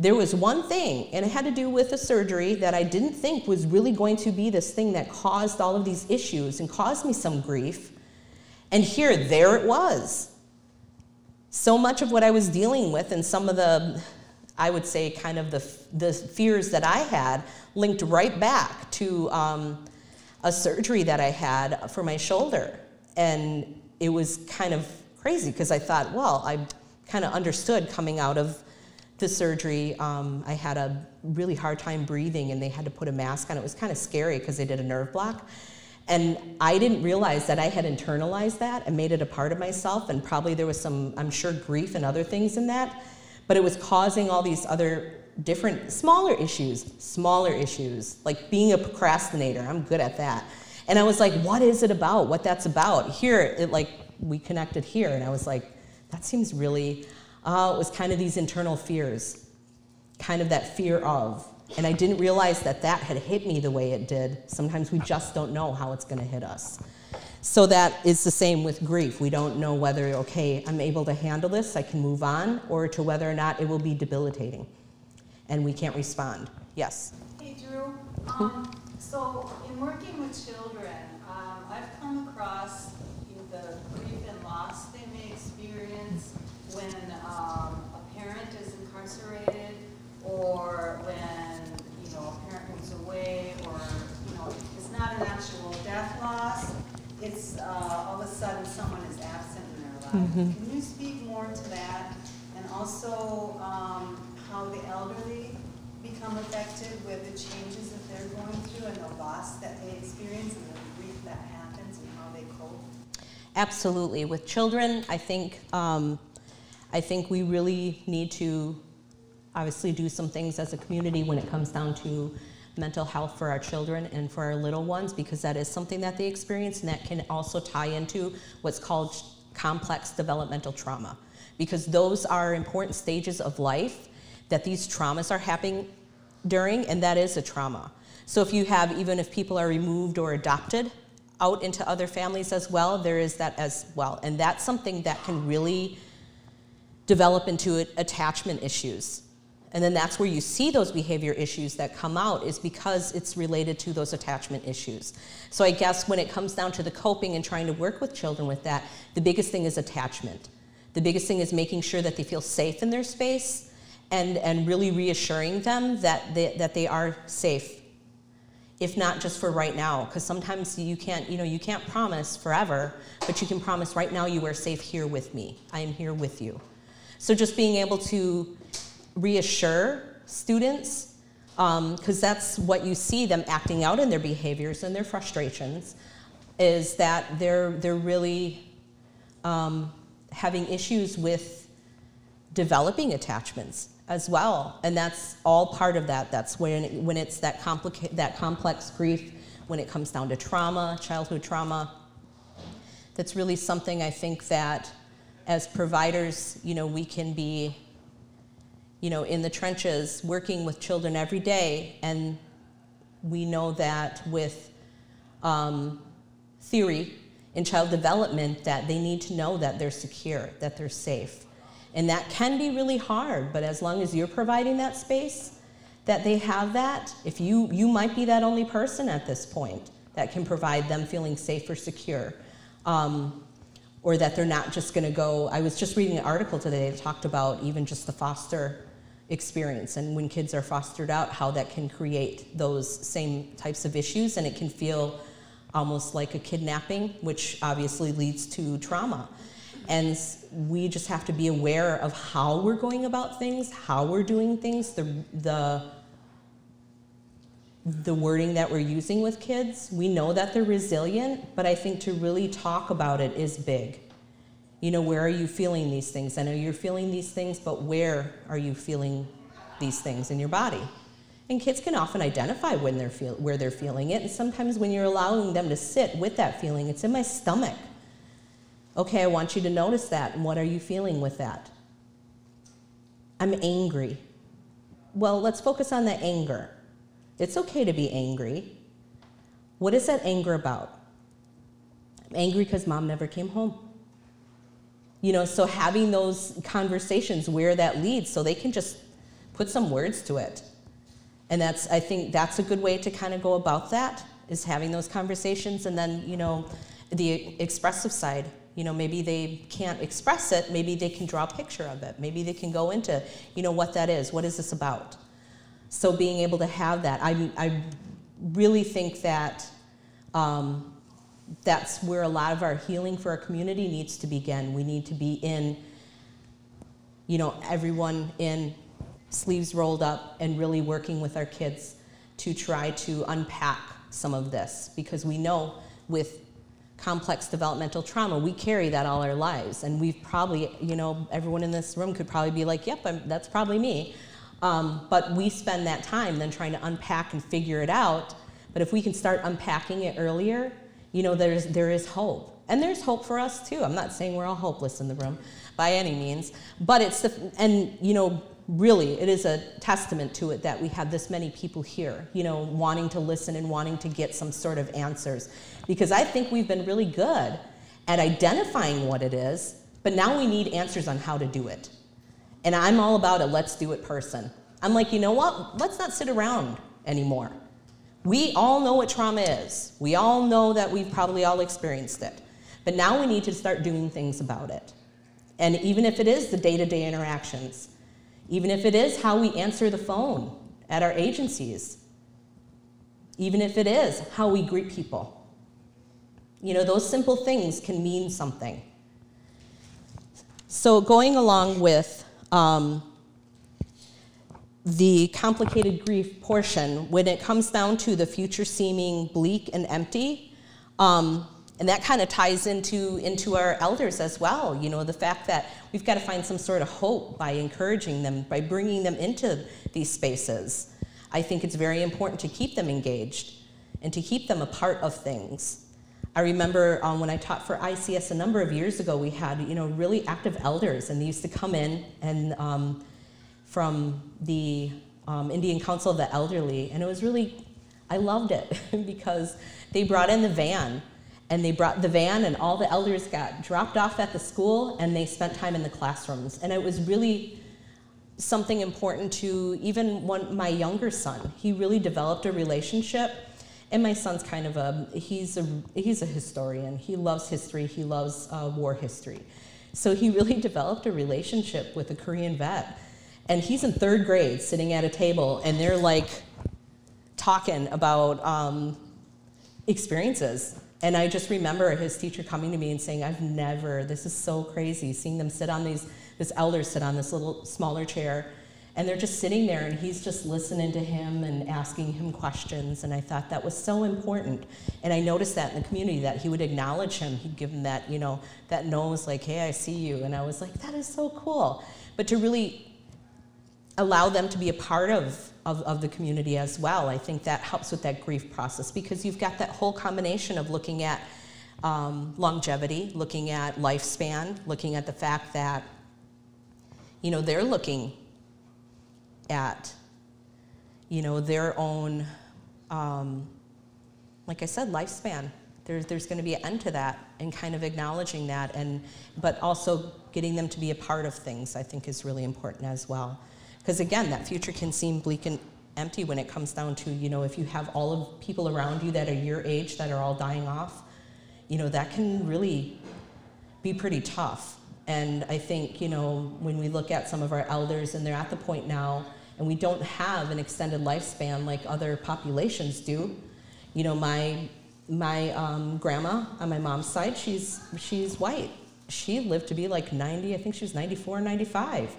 there was one thing, and it had to do with a surgery that I didn't think was really going to be this thing that caused all of these issues and caused me some grief. And here, there it was. So much of what I was dealing with and some of the, I would say, kind of the fears that I had linked right back to a surgery that I had for my shoulder. And it was kind of crazy because I thought, well, I kind of understood coming out of the surgery. I had a really hard time breathing, and they had to put a mask on. It was kind of scary because they did a nerve block. And I didn't realize that I had internalized that and made it a part of myself. And probably there was some, I'm sure, grief and other things in that. But it was causing all these other different smaller issues, like being a procrastinator. I'm good at that. And I was like, what is it about? What that's about? Here, it like we connected here. And I was like, that seems really... It was kind of these internal fears, kind of that fear of. And I didn't realize that that had hit me the way it did. Sometimes we just don't know how it's going to hit us. So that is the same with grief. We don't know whether, okay, I'm able to handle this, I can move on, or to whether or not it will be debilitating and we can't respond. Yes? Hey, Drew. So in working with children, I've come across the grief and loss they may experience when a parent is incarcerated, or when, you know, a parent moves away, or, you know, it's not an actual death loss, it's all of a sudden someone is absent in their life. Mm-hmm. Can you speak more to that, and also how the elderly become affected with the changes that they're going through and the loss that they experience and the grief that happens and how they cope? Absolutely. With children, I think we really need to obviously do some things as a community when it comes down to mental health for our children and for our little ones, because that is something that they experience, and that can also tie into what's called complex developmental trauma, because those are important stages of life that these traumas are happening during, and that is a trauma. So even if people are removed or adopted out into other families as well, there is that as well. And that's something that can really develop into attachment issues. And then that's where you see those behavior issues that come out, is because it's related to those attachment issues. So I guess when it comes down to the coping and trying to work with children with that, the biggest thing is attachment. The biggest thing is making sure that they feel safe in their space, and really reassuring them that they are safe, if not just for right now. Because sometimes you can't promise forever, but you can promise right now you are safe here with me. I am here with you. So just being able to reassure students, because that's what you see them acting out in their behaviors and their frustrations, is that they're really having issues with developing attachments as well, and that's all part of that. That's when it's that complex grief, when it comes down to trauma, childhood trauma. That's really something I think that as providers, we can be, in the trenches working with children every day, and we know that with theory in child development that they need to know that they're secure, that they're safe. And that can be really hard, but as long as you're providing that space, that they have that, if you might be that only person at this point that can provide them feeling safe or secure, or that they're not just gonna go. I was just reading an article today that talked about even just the foster experience, and when kids are fostered out, how that can create those same types of issues, and it can feel almost like a kidnapping, which obviously leads to trauma. And we just have to be aware of how we're going about things, how we're doing things, the wording that we're using with kids. We know that they're resilient, but I think to really talk about it is big. Where are you feeling these things? I know you're feeling these things, but where are you feeling these things in your body? And kids can often identify when where they're feeling it, and sometimes when you're allowing them to sit with that feeling, it's in my stomach. Okay, I want you to notice that, and what are you feeling with that? I'm angry. Well, let's focus on the anger. It's okay to be angry. What is that anger about? I'm angry because mom never came home. So having those conversations where that leads, so they can just put some words to it. And I think that's a good way to kind of go about that, is having those conversations. And then, the expressive side, maybe they can't express it, maybe they can draw a picture of it, maybe they can go into, what that is, what is this about? So being able to have that, I really think that that's where a lot of our healing for our community needs to begin. We need to be in, everyone in sleeves rolled up and really working with our kids to try to unpack some of this, because we know with complex developmental trauma, we carry that all our lives, and we've probably, everyone in this room could probably be like, yep, that's probably me. But we spend that time then trying to unpack and figure it out. But if we can start unpacking it earlier, there is hope. And there's hope for us too. I'm not saying we're all hopeless in the room by any means, but really, it is a testament to it that we have this many people here, wanting to listen and wanting to get some sort of answers. Because I think we've been really good at identifying what it is, but now we need answers on how to do it. And I'm all about a let's do it person. I'm like, let's not sit around anymore. We all know what trauma is. We all know that we've probably all experienced it. But now we need to start doing things about it. And even if it is the day-to-day interactions, even if it is how we answer the phone at our agencies, even if it is how we greet people. Those simple things can mean something. So going along with the complicated grief portion, when it comes down to the future seeming bleak and empty, and that kind of ties into our elders as well, the fact that we've got to find some sort of hope by encouraging them, by bringing them into these spaces. I think it's very important to keep them engaged and to keep them a part of things. I remember when I taught for ICS a number of years ago, we had really active elders, and they used to come in and from the Indian Council of the Elderly, and it was really, I loved it because they brought in the van. And they brought the van, and all the elders got dropped off at the school, and they spent time in the classrooms. And it was really something important to even my younger son. He really developed a relationship. And my son's kind of he's a historian. He loves history. He loves war history. So he really developed a relationship with a Korean vet. And he's in third grade sitting at a table, and they're like talking about experiences. And I just remember his teacher coming to me and saying, this is so crazy, seeing them sit on this elder sit on this little smaller chair And they're just sitting there, and he's just listening to him and asking him questions. And I thought that was so important. And I noticed that in the community, that he would acknowledge him. He'd give him that, you know, that nose, like, hey, I see you. And I was like, that is so cool. But to really allow them to be a part of the community as well, I think that helps with that grief process, because you've got that whole combination of looking at longevity, looking at lifespan, looking at the fact that, you know, they're looking at, you know, their own, like I said, lifespan. There's going to be an end to that, and kind of acknowledging that, and but also getting them to be a part of things, I think, is really important as well. Because again, that future can seem bleak and empty when it comes down to, you know, if you have all of people around you that are your age that are all dying off, you know, that can really be pretty tough. And I think, you know, when we look at some of our elders, and they're at the point now, and we don't have an extended lifespan like other populations do. You know, my grandma on my mom's side, she's white. She lived to be like 90. I think she was 94, 95.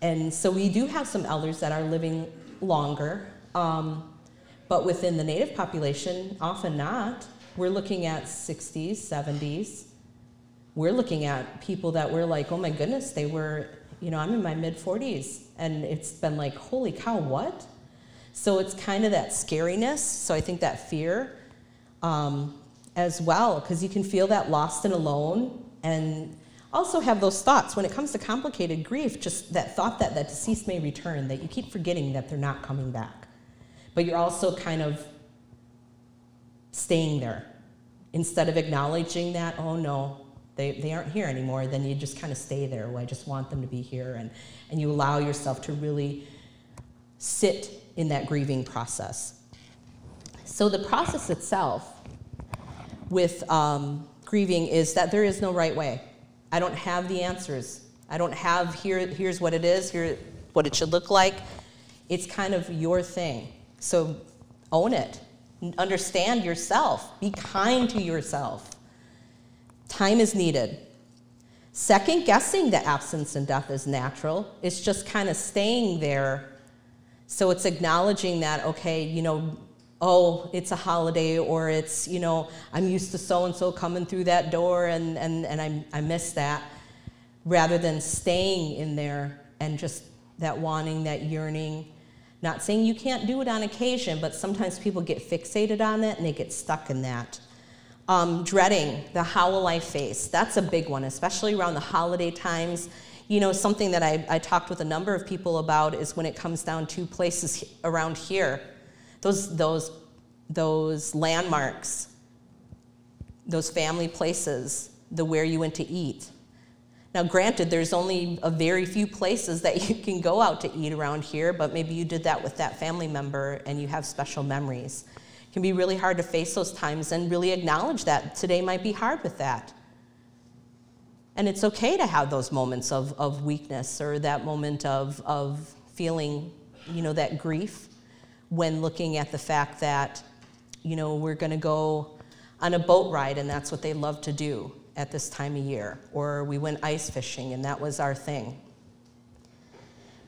And so we do have some elders that are living longer, but within the Native population, often not. We're looking at 60s, 70s. We're looking at people that we're like, oh my goodness, they were, you know, I'm in my mid-40s. And it's been like, holy cow, what? So it's kind of that scariness. So I think that fear as well, because you can feel that lost and alone, and also have those thoughts. When it comes to complicated grief, just that thought that that deceased may return, that you keep forgetting that they're not coming back. But you're also kind of staying there. Instead of acknowledging that, oh no, they aren't here anymore, then you just kind of stay there. Well, I just want them to be here. And you allow yourself to really sit in that grieving process. So the process itself with grieving is that there is no right way. I don't have the answers. I don't have here's what it is, here what it should look like. It's kind of your thing. So own it. Understand yourself. Be kind to yourself. Time is needed. Second guessing that absence and death is natural. It's just kind of staying there. So it's acknowledging that, okay, you know, oh, it's a holiday, or it's, you know, I'm used to so-and-so coming through that door, and I miss that, rather than staying in there and just that wanting, that yearning. Not saying you can't do it on occasion, but sometimes people get fixated on it and they get stuck in that. Dreading, the how will I face? That's a big one, especially around the holiday times. You know, something that I talked with a number of people about is when it comes down to places around here, those landmarks, those family places, the where you went to eat. Now, granted, there's only a very few places that you can go out to eat around here, but maybe you did that with that family member and you have special memories. It can be really hard to face those times and really acknowledge that today might be hard with that. And it's okay to have those moments of weakness, or that moment of feeling, you know, that grief, when looking at the fact that, you know, we're going to go on a boat ride and that's what they love to do at this time of year, or we went ice fishing and that was our thing.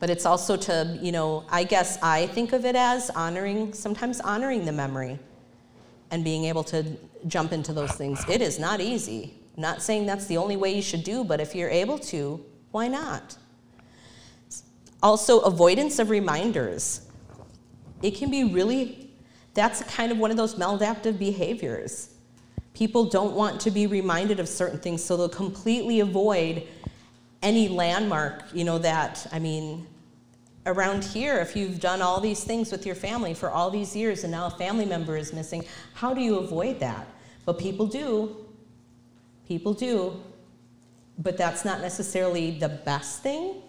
But it's also to, you know, I guess I think of it as honoring the memory and being able to jump into those things. It is not easy. I'm not saying that's the only way you should do, but if you're able to, why not? Also, avoidance of reminders. It can be really, that's kind of one of those maladaptive behaviors. People don't want to be reminded of certain things, so they'll completely avoid any landmark, you know, that, I mean, around here, if you've done all these things with your family for all these years and now a family member is missing, how do you avoid that? But people do, but that's not necessarily the best thing.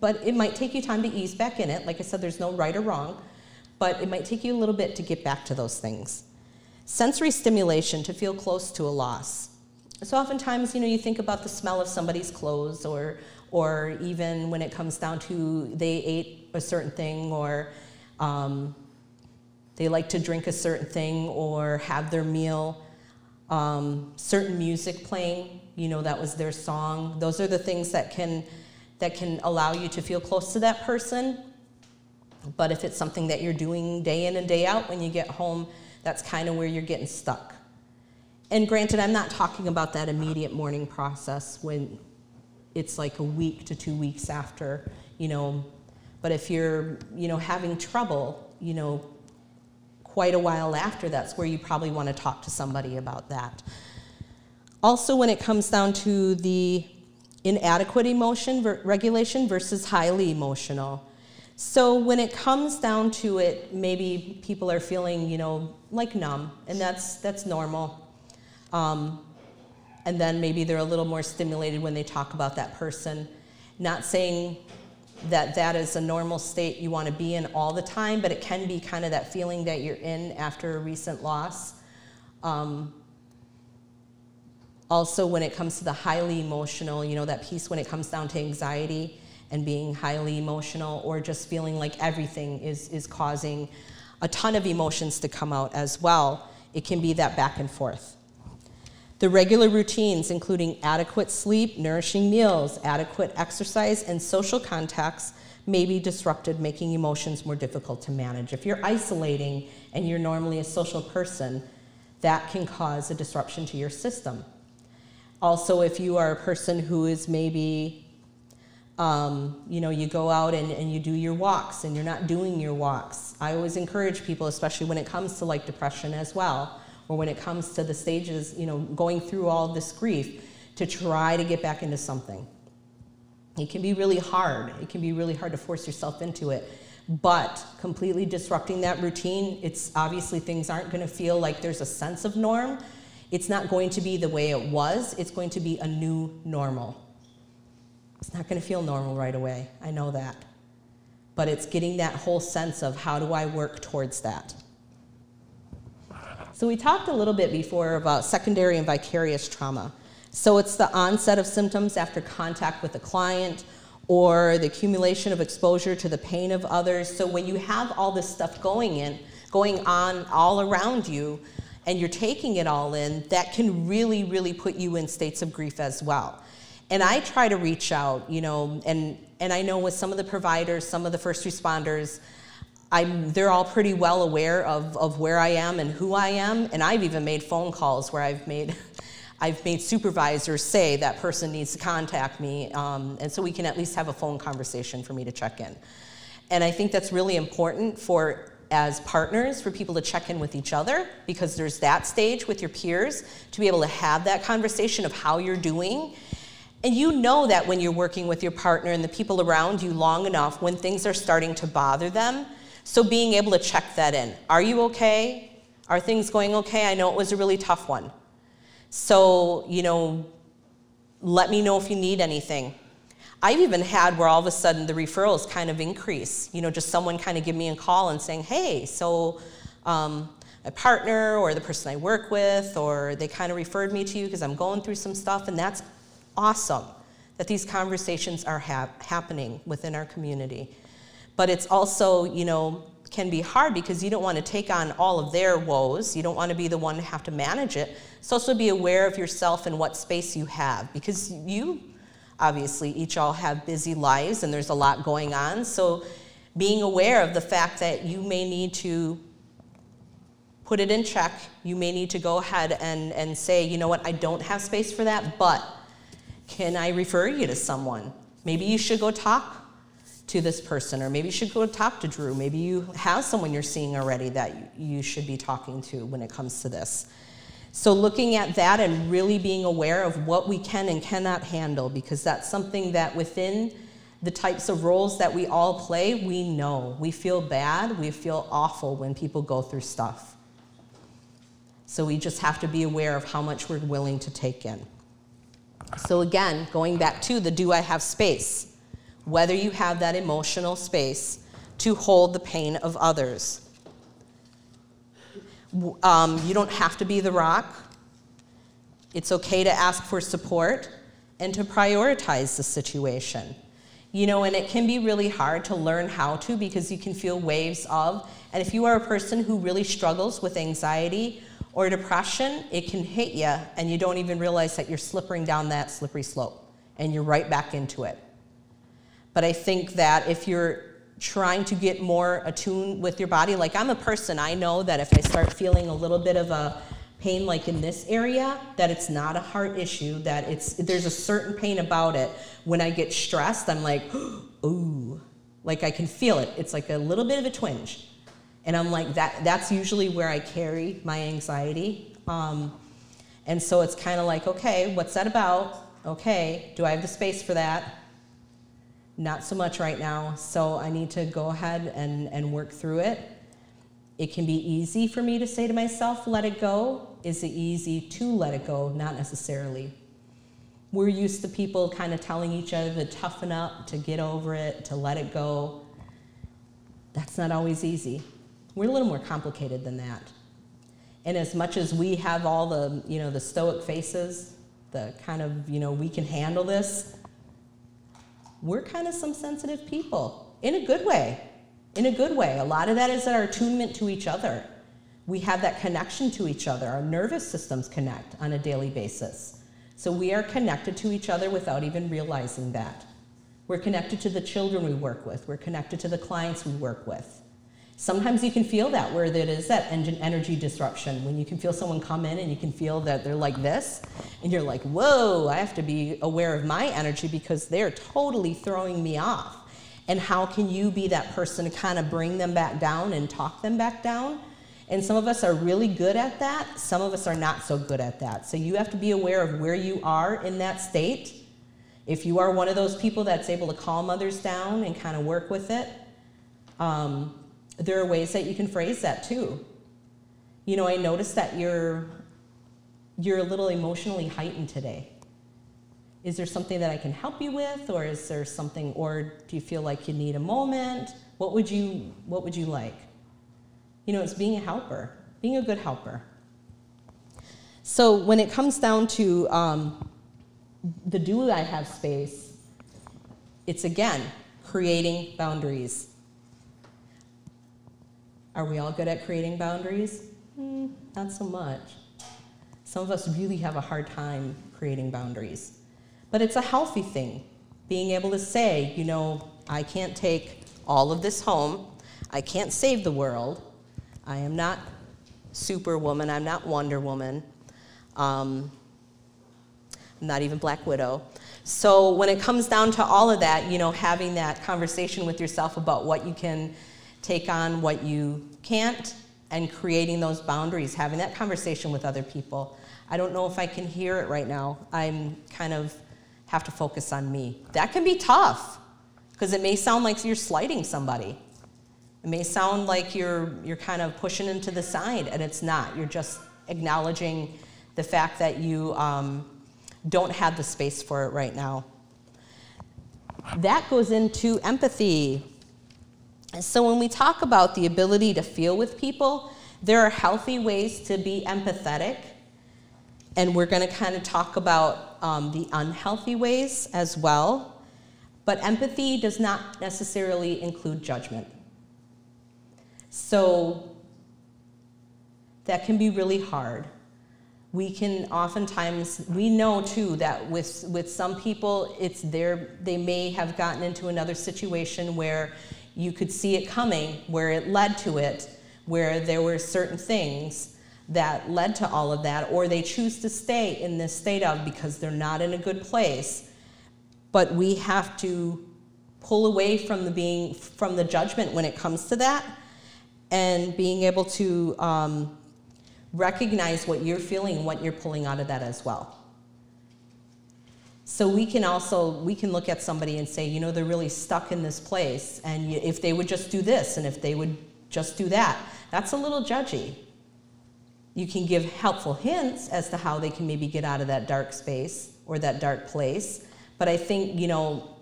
But it might take you time to ease back in it. Like I said, there's no right or wrong, but it might take you a little bit to get back to those things. Sensory stimulation to feel close to a loss. So oftentimes, you know, you think about the smell of somebody's clothes, or even when it comes down to they ate a certain thing, or they like to drink a certain thing, or have their meal, certain music playing, you know, that was their song. Those are the things that can that can allow you to feel close to that person. But if it's something that you're doing day in and day out, when you get home, that's kind of where you're getting stuck. And granted, I'm not talking about that immediate mourning process when it's like a week to 2 weeks after, you know. But if you're, you know, having trouble, you know, quite a while after, that's where you probably want to talk to somebody about that. Also, when it comes down to the inadequate emotion regulation versus highly emotional. So when it comes down to it, maybe people are feeling, you know, like numb, and that's normal. And then maybe they're a little more stimulated when they talk about that person. Not saying that that is a normal state you want to be in all the time, but it can be kind of that feeling that you're in after a recent loss. Also, when it comes to the highly emotional, you know, that piece when it comes down to anxiety and being highly emotional, or just feeling like everything is causing a ton of emotions to come out as well. It can be that back and forth. The regular routines, including adequate sleep, nourishing meals, adequate exercise, and social contacts, may be disrupted, making emotions more difficult to manage. If you're isolating and you're normally a social person, that can cause a disruption to your system. Also, if you are a person who is maybe you know, you go out and you do your walks and you're not doing your walks. I always encourage people, especially when it comes to like depression as well, or when it comes to the stages, you know, going through all this grief, to try to get back into something. It can be really hard. It can be really hard to force yourself into it. But completely disrupting that routine, it's obviously things aren't going to feel like there's a sense of norm. It's not going to be the way it was. It's going to be a new normal. It's not going to feel normal right away. I know that. But it's getting that whole sense of how do I work towards that. So we talked a little bit before about secondary and vicarious trauma. So it's the onset of symptoms after contact with a client or the accumulation of exposure to the pain of others. So when you have all this stuff going on all around you and you're taking it all in, that can really, really put you in states of grief as well. And I try to reach out, you know, and I know with some of the providers, some of the first responders, they're all pretty well aware of where I am and who I am. And I've even made phone calls where I've made supervisors say that person needs to contact me, and so we can at least have a phone conversation for me to check in. And I think that's really important for, as partners, for people to check in with each other, because there's that stage with your peers to be able to have that conversation of how you're doing. And you know that when you're working with your partner and the people around you long enough, when things are starting to bother them. So being able to check that in. Are you okay? Are things going okay? I know it was a really tough one. So, you know, let me know if you need anything. I've even had where all of a sudden the referrals kind of increase. You know, just someone kind of give me a call and saying, hey, so my partner or the person I work with, or they kind of referred me to you because I'm going through some stuff, and that's awesome that these conversations are happening within our community. But it's also, you know, can be hard because you don't want to take on all of their woes. You don't want to be the one to have to manage it. So also be aware of yourself and what space you have, because you obviously each all have busy lives and there's a lot going on. So being aware of the fact that you may need to put it in check. You may need to go ahead and say, you know what, I don't have space for that, but can I refer you to someone? Maybe you should go talk to this person, or maybe you should go talk to Drew. Maybe you have someone you're seeing already that you should be talking to when it comes to this. So looking at that and really being aware of what we can and cannot handle, because that's something that within the types of roles that we all play, we know. We feel bad, we feel awful when people go through stuff. So we just have to be aware of how much we're willing to take in. So again, going back to the do I have space, whether you have that emotional space to hold the pain of others. You don't have to be the rock. It's okay to ask for support and to prioritize the situation. You know, and it can be really hard to learn how to, because you can feel waves of, and if you are a person who really struggles with anxiety or depression, it can hit you, and you don't even realize that you're slipping down that slippery slope, and you're right back into it. But I think that if you're trying to get more attuned with your body, like I'm a person, I know that if I start feeling a little bit of a pain like in this area, that it's not a heart issue, that it's there's a certain pain about it. When I get stressed, I'm like, ooh, like I can feel it. It's like a little bit of a twinge. And I'm like, that's usually where I carry my anxiety. And so it's kind of like, okay, what's that about? Okay, do I have the space for that? Not so much right now, so I need to go ahead and work through it. It can be easy for me to say to myself, let it go. Is it easy to let it go? Not necessarily. We're used to people kind of telling each other to toughen up, to get over it, to let it go. That's not always easy. We're a little more complicated than that. And as much as we have all the, you know, the stoic faces, the kind of, you know, we can handle this, we're kind of some sensitive people, in a good way, in a good way. A lot of that is our attunement to each other. We have that connection to each other. Our nervous systems connect on a daily basis. So we are connected to each other without even realizing that. We're connected to the children we work with. We're connected to the clients we work with. Sometimes you can feel that, where there is that energy disruption, when you can feel someone come in and you can feel that they're like this, and you're like, whoa, I have to be aware of my energy because they're totally throwing me off. And how can you be that person to kind of bring them back down and talk them back down? And some of us are really good at that. Some of us are not so good at that. So you have to be aware of where you are in that state. If you are one of those people that's able to calm others down and kind of work with it, there are ways that you can phrase that too. You know, I noticed that you're a little emotionally heightened today. Is there something that I can help you with, or is there something, or do you feel like you need a moment? What would you like? You know, it's being a helper, being a good helper. So when it comes down to the do I have space, it's again creating boundaries. Are we all good at creating boundaries? Not so much. Some of us really have a hard time creating boundaries. But it's a healthy thing, being able to say, you know, I can't take all of this home. I can't save the world. I am not Superwoman. I'm not Wonder Woman. I'm not even Black Widow. So when it comes down to all of that, you know, having that conversation with yourself about what you can take on, what you can't, and creating those boundaries, having that conversation with other people. I don't know if I can hear it right now. I'm kind of have to focus on me. That can be tough, because it may sound like you're slighting somebody. It may sound like you're kind of pushing into the side, and it's not. You're just acknowledging the fact that you don't have the space for it right now. That goes into empathy. So when we talk about the ability to feel with people, there are healthy ways to be empathetic. And we're going to kind of talk about the unhealthy ways as well. But empathy does not necessarily include judgment. So that can be really hard. We can oftentimes, we know too that with some people, it's their, they may have gotten into another situation where you could see it coming, where it led to it, where there were certain things that led to all of that, or they choose to stay in this state of because they're not in a good place. But we have to pull away from the judgment when it comes to that, and being able to recognize what you're feeling and what you're pulling out of that as well. So we can look at somebody and say, you know, they're really stuck in this place, and if they would just do this, and if they would just do that, that's a little judgy. You can give helpful hints as to how they can maybe get out of that dark space or that dark place. But I think, you know,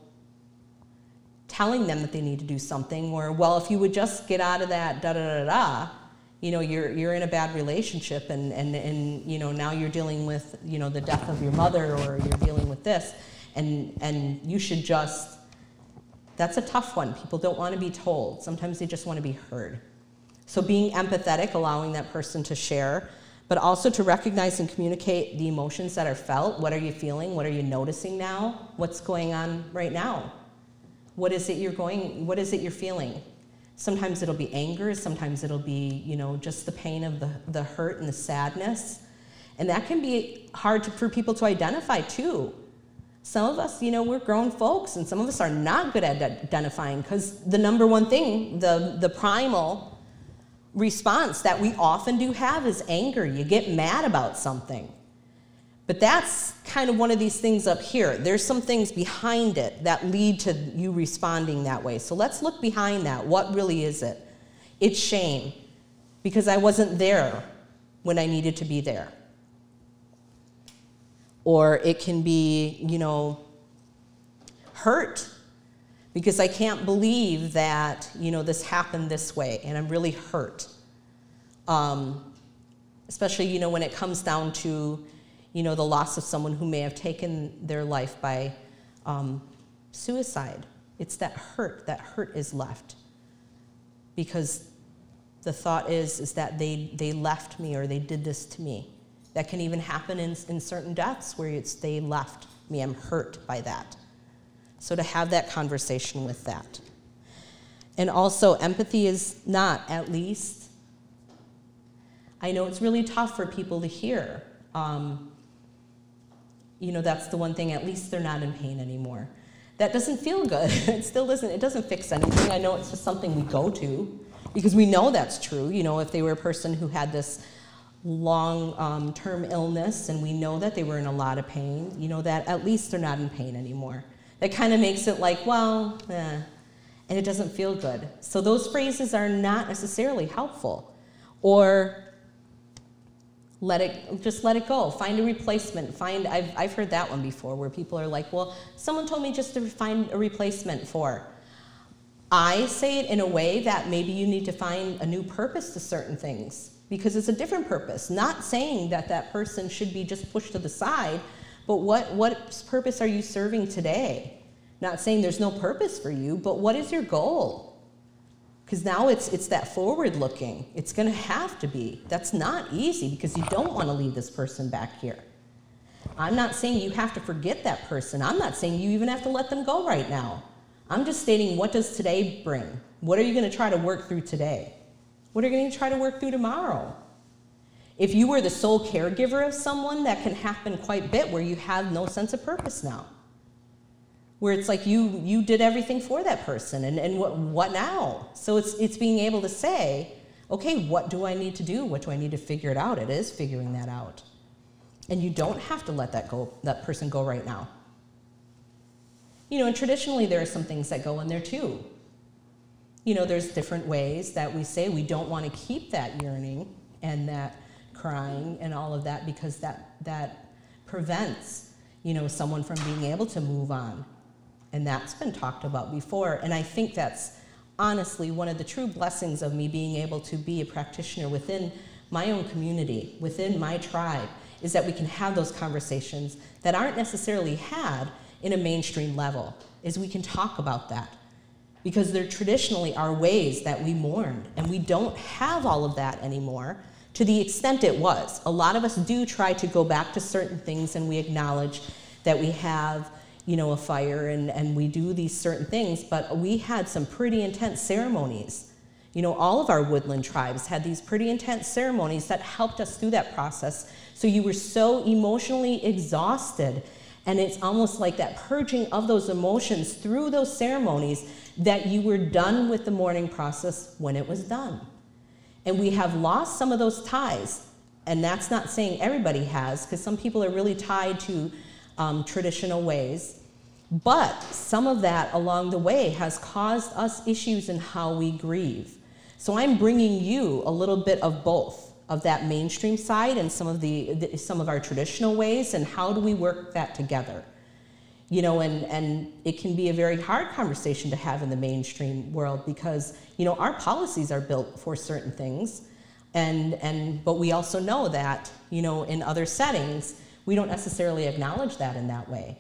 telling them that they need to do something, or, well, if you would just get out of that da-da-da-da, you know, you're in a bad relationship, and you know, now you're dealing with, you know, the death of your mother, or you're dealing with this, and you should just, that's a tough one. People don't want to be told. Sometimes they just want to be heard. So being empathetic, allowing that person to share, but also to recognize and communicate the emotions that are felt. What are you feeling? What are you noticing now? What's going on right now? What is it you're feeling? Sometimes it'll be anger, sometimes it'll be, just the pain of the hurt and the sadness. And that can be hard for people to identify too. Some of us, we're grown folks, and some of us are not good at identifying, because the number one thing, the primal response that we often do have is anger. You get mad about something. But that's kind of one of these things up here. There's some things behind it that lead to you responding that way. So let's look behind that. What really is it? It's shame, because I wasn't there when I needed to be there. Or it can be, hurt, because I can't believe that, this happened this way, and I'm really hurt. Especially, when it comes down to, the loss of someone who may have taken their life by suicide. It's that hurt. That hurt is left, because the thought is that they left me, or they did this to me. That can even happen in certain deaths where it's they left me, I'm hurt by that. So to have that conversation with that. And also, empathy is not, at least. I know it's really tough for people to hear. That's the one thing, at least they're not in pain anymore. That doesn't feel good. It doesn't fix anything. I know it's just something we go to because we know that's true. If they were a person who had this long term illness, and we know that they were in a lot of pain, that at least they're not in pain anymore. That kind of makes it like, well, and it doesn't feel good. So those phrases are not necessarily helpful. Or let it go. Find a replacement. I've heard that one before, where people are like, well, someone told me just to find a replacement for. I say it in a way that maybe you need to find a new purpose to certain things, because it's a different purpose. Not saying that that person should be just pushed to the side, but what purpose are you serving today? Not saying there's no purpose for you, but what is your goal? Because now it's that forward looking. It's gonna have to be. That's not easy, because you don't wanna leave this person back here. I'm not saying you have to forget that person. I'm not saying you even have to let them go right now. I'm just stating, what does today bring? What are you gonna try to work through today? What are you going to try to work through tomorrow? If you were the sole caregiver of someone, that can happen quite a bit, where you have no sense of purpose now. Where it's like you did everything for that person, and what now? So it's being able to say, okay, what do I need to do? What do I need to figure it out? It is figuring that out. And you don't have to let that person go right now. And traditionally there are some things that go in there too. There's different ways that we say we don't want to keep that yearning and that crying and all of that, because that prevents, someone from being able to move on. And that's been talked about before. And I think that's honestly one of the true blessings of me being able to be a practitioner within my own community, within my tribe, is that we can have those conversations that aren't necessarily had in a mainstream level, is we can talk about that. Because there traditionally are ways that we mourned, and we don't have all of that anymore to the extent it was. A lot of us do try to go back to certain things, and we acknowledge that we have, a fire, and we do these certain things, but we had some pretty intense ceremonies. All of our woodland tribes had these pretty intense ceremonies that helped us through that process. So you were so emotionally exhausted, and it's almost like that purging of those emotions through those ceremonies, that you were done with the mourning process when it was done. And we have lost some of those ties. And that's not saying everybody has, because some people are really tied to traditional ways. But some of that along the way has caused us issues in how we grieve. So I'm bringing you a little bit of both, of that mainstream side and some of our traditional ways, and how do we work that together. And it can be a very hard conversation to have in the mainstream world, because, our policies are built for certain things. But we also know that, in other settings, we don't necessarily acknowledge that in that way.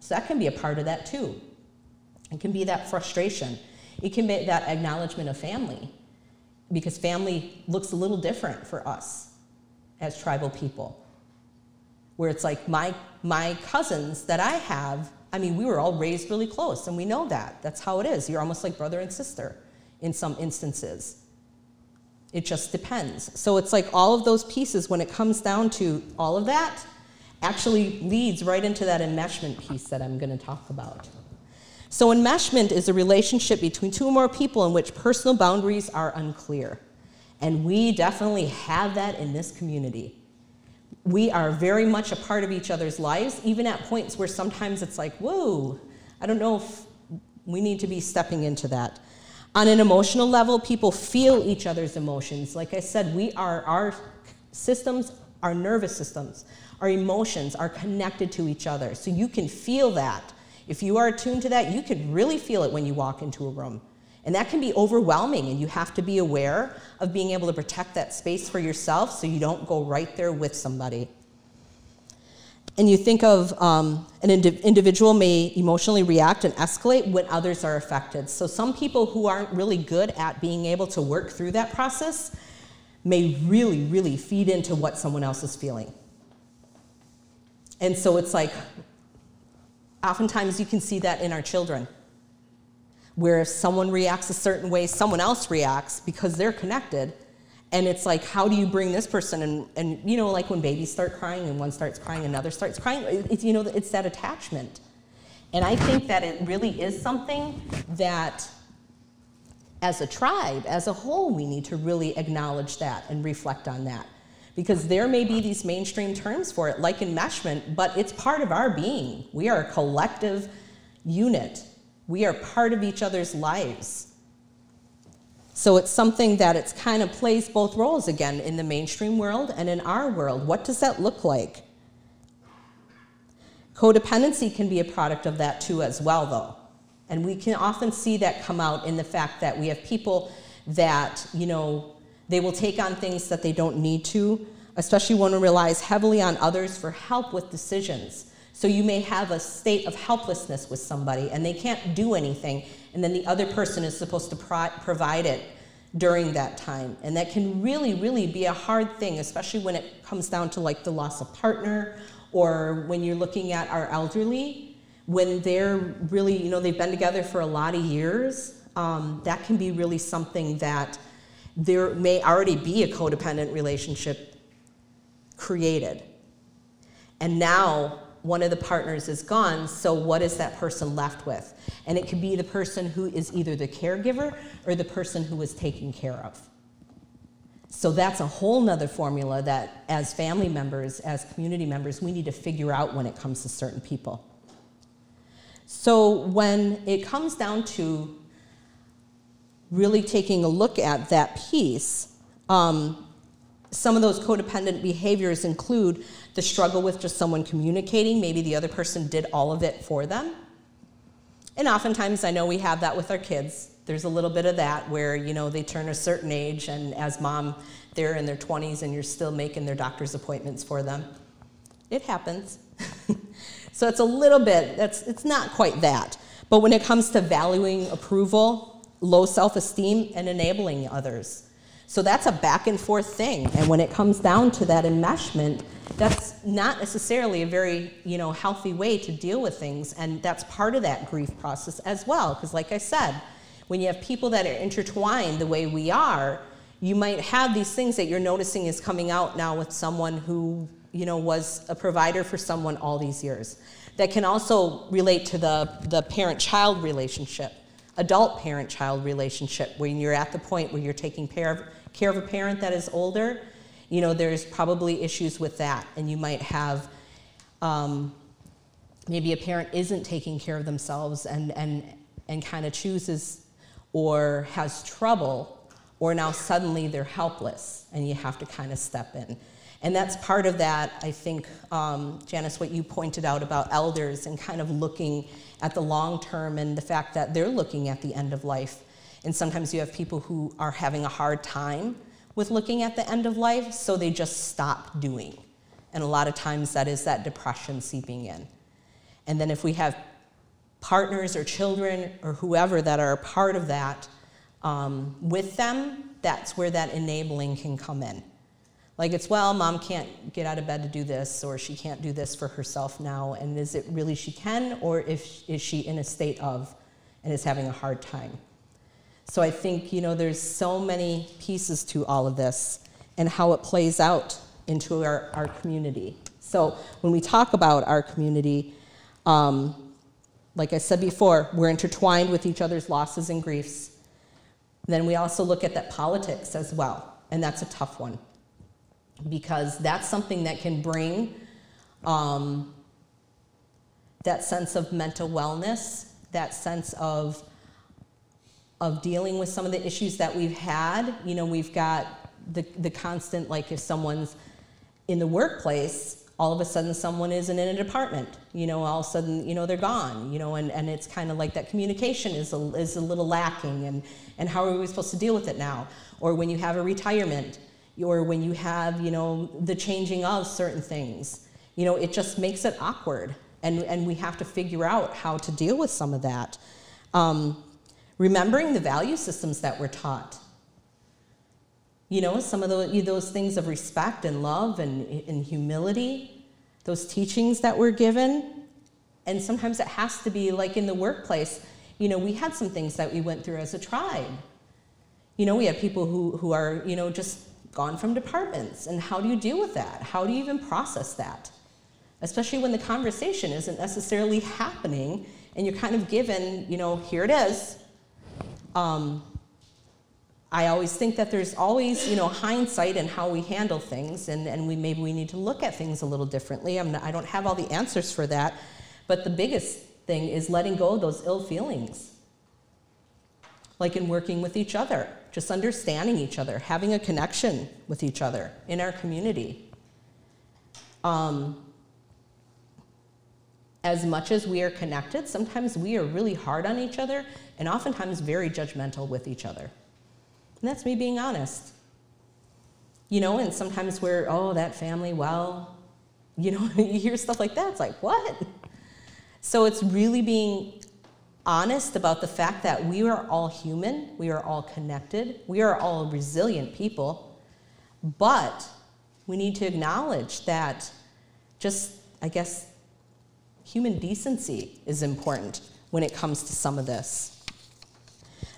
So that can be a part of that too. It can be that frustration. It can be that acknowledgement of family, because family looks a little different for us as tribal people. Where it's like my cousins that I have, I mean, we were all raised really close, and we know that. That's how it is. You're almost like brother and sister in some instances. It just depends. So it's like all of those pieces, when it comes down to all of that, actually leads right into that enmeshment piece that I'm going to talk about. So enmeshment is a relationship between two or more people in which personal boundaries are unclear. And we definitely have that in this community. We are very much a part of each other's lives, even at points where sometimes it's like, whoa, I don't know if we need to be stepping into that. On an emotional level, people feel each other's emotions. Like I said, we are, our systems, our nervous systems, our emotions are connected to each other. So you can feel that. If you are attuned to that, you can really feel it when you walk into a room. And that can be overwhelming, and you have to be aware of being able to protect that space for yourself so you don't go right there with somebody. And you think of an individual may emotionally react and escalate when others are affected. So some people who aren't really good at being able to work through that process may really, really feed into what someone else is feeling. And so it's like, oftentimes you can see that in our children, where if someone reacts a certain way, someone else reacts because they're connected. And it's like, how do you bring this person in? And you know, like when babies start crying and one starts crying, another starts crying, it's, you know, it's that attachment. And I think that it really is something that as a tribe, as a whole, we need to really acknowledge that and reflect on that. Because there may be these mainstream terms for it, like enmeshment, but it's part of our being. We are a collective unit. We are part of each other's lives. So it's something that it's kind of plays both roles again in the mainstream world and in our world. What does that look like? Codependency can be a product of that too as well, though. And we can often see that come out in the fact that we have people that, you know, they will take on things that they don't need to, especially when one relies heavily on others for help with decisions. So you may have a state of helplessness with somebody and they can't do anything, and then the other person is supposed to provide it during that time. And that can really, really be a hard thing, especially when it comes down to like the loss of partner, or when you're looking at our elderly, when they're really, you know, they've been together for a lot of years, that can be really something that there may already be a codependent relationship created. And now, one of the partners is gone, so what is that person left with? And it could be the person who is either the caregiver or the person who is taken care of. So that's a whole nother formula that as family members, as community members, we need to figure out when it comes to certain people. So when it comes down to really taking a look at that piece, some of those codependent behaviors include the struggle with just someone communicating. Maybe the other person did all of it for them. And oftentimes I know we have that with our kids. There's a little bit of that where, you know, they turn a certain age and as mom, they're in their 20s and you're still making their doctor's appointments for them. It happens. So it's a little bit, it's not quite that. But when it comes to valuing approval, low self-esteem, and enabling others. So that's a back and forth thing. And when it comes down to that enmeshment, that's not necessarily a very, you know, healthy way to deal with things. And that's part of that grief process as well. Because like I said, when you have people that are intertwined the way we are, you might have these things that you're noticing is coming out now with someone who, you know, was a provider for someone all these years. That can also relate to the parent-child relationship. Adult parent-child relationship, when you're at the point where you're taking care of a parent that is older, you know, there's probably issues with that. And you might have maybe a parent isn't taking care of themselves and kind of chooses or has trouble, or now suddenly they're helpless and you have to kind of step in. And that's part of that, I think, Janice, what you pointed out about elders and kind of looking at the long term and the fact that they're looking at the end of life. And sometimes you have people who are having a hard time with looking at the end of life, so they just stop doing. And a lot of times that is that depression seeping in. And then if we have partners or children or whoever that are a part of that with them, that's where that enabling can come in. Like it's, well, mom can't get out of bed to do this, or she can't do this for herself now, and is it really she can, or is she in a state of and is having a hard time? So I think, you know, there's so many pieces to all of this and how it plays out into our community. So when we talk about our community, like I said before, we're intertwined with each other's losses and griefs. Then we also look at that politics as well, and that's a tough one, because that's something that can bring that sense of mental wellness, that sense of dealing with some of the issues that we've had. You know, we've got the constant, like if someone's in the workplace, all of a sudden someone isn't in a department, you know, all of a sudden, you know, they're gone, you know, and it's kind of like that communication is a little lacking, and how are we supposed to deal with it now? Or when you have a retirement, or when you have, you know, the changing of certain things, you know, it just makes it awkward, and we have to figure out how to deal with some of that. Remembering the value systems that we're taught. You know, some of those things of respect and love and humility, those teachings that we're given. And sometimes it has to be like in the workplace. You know, we had some things that we went through as a tribe. You know, we have people who are, you know, just gone from departments. And how do you deal with that? How do you even process that? Especially when the conversation isn't necessarily happening and you're kind of given, you know, here it is. I always think that there's always, you know, hindsight in how we handle things, and maybe we need to look at things a little differently. I don't have all the answers for that, but the biggest thing is letting go of those ill feelings. Like in working with each other, just understanding each other, having a connection with each other in our community. As much as we are connected, sometimes we are really hard on each other and oftentimes very judgmental with each other. And that's me being honest. You know, and sometimes we're, oh, that family, well, you know, you hear stuff like that, it's like, what? So it's really being honest about the fact that we are all human, we are all connected, we are all resilient people, but we need to acknowledge that just, I guess, human decency is important when it comes to some of this.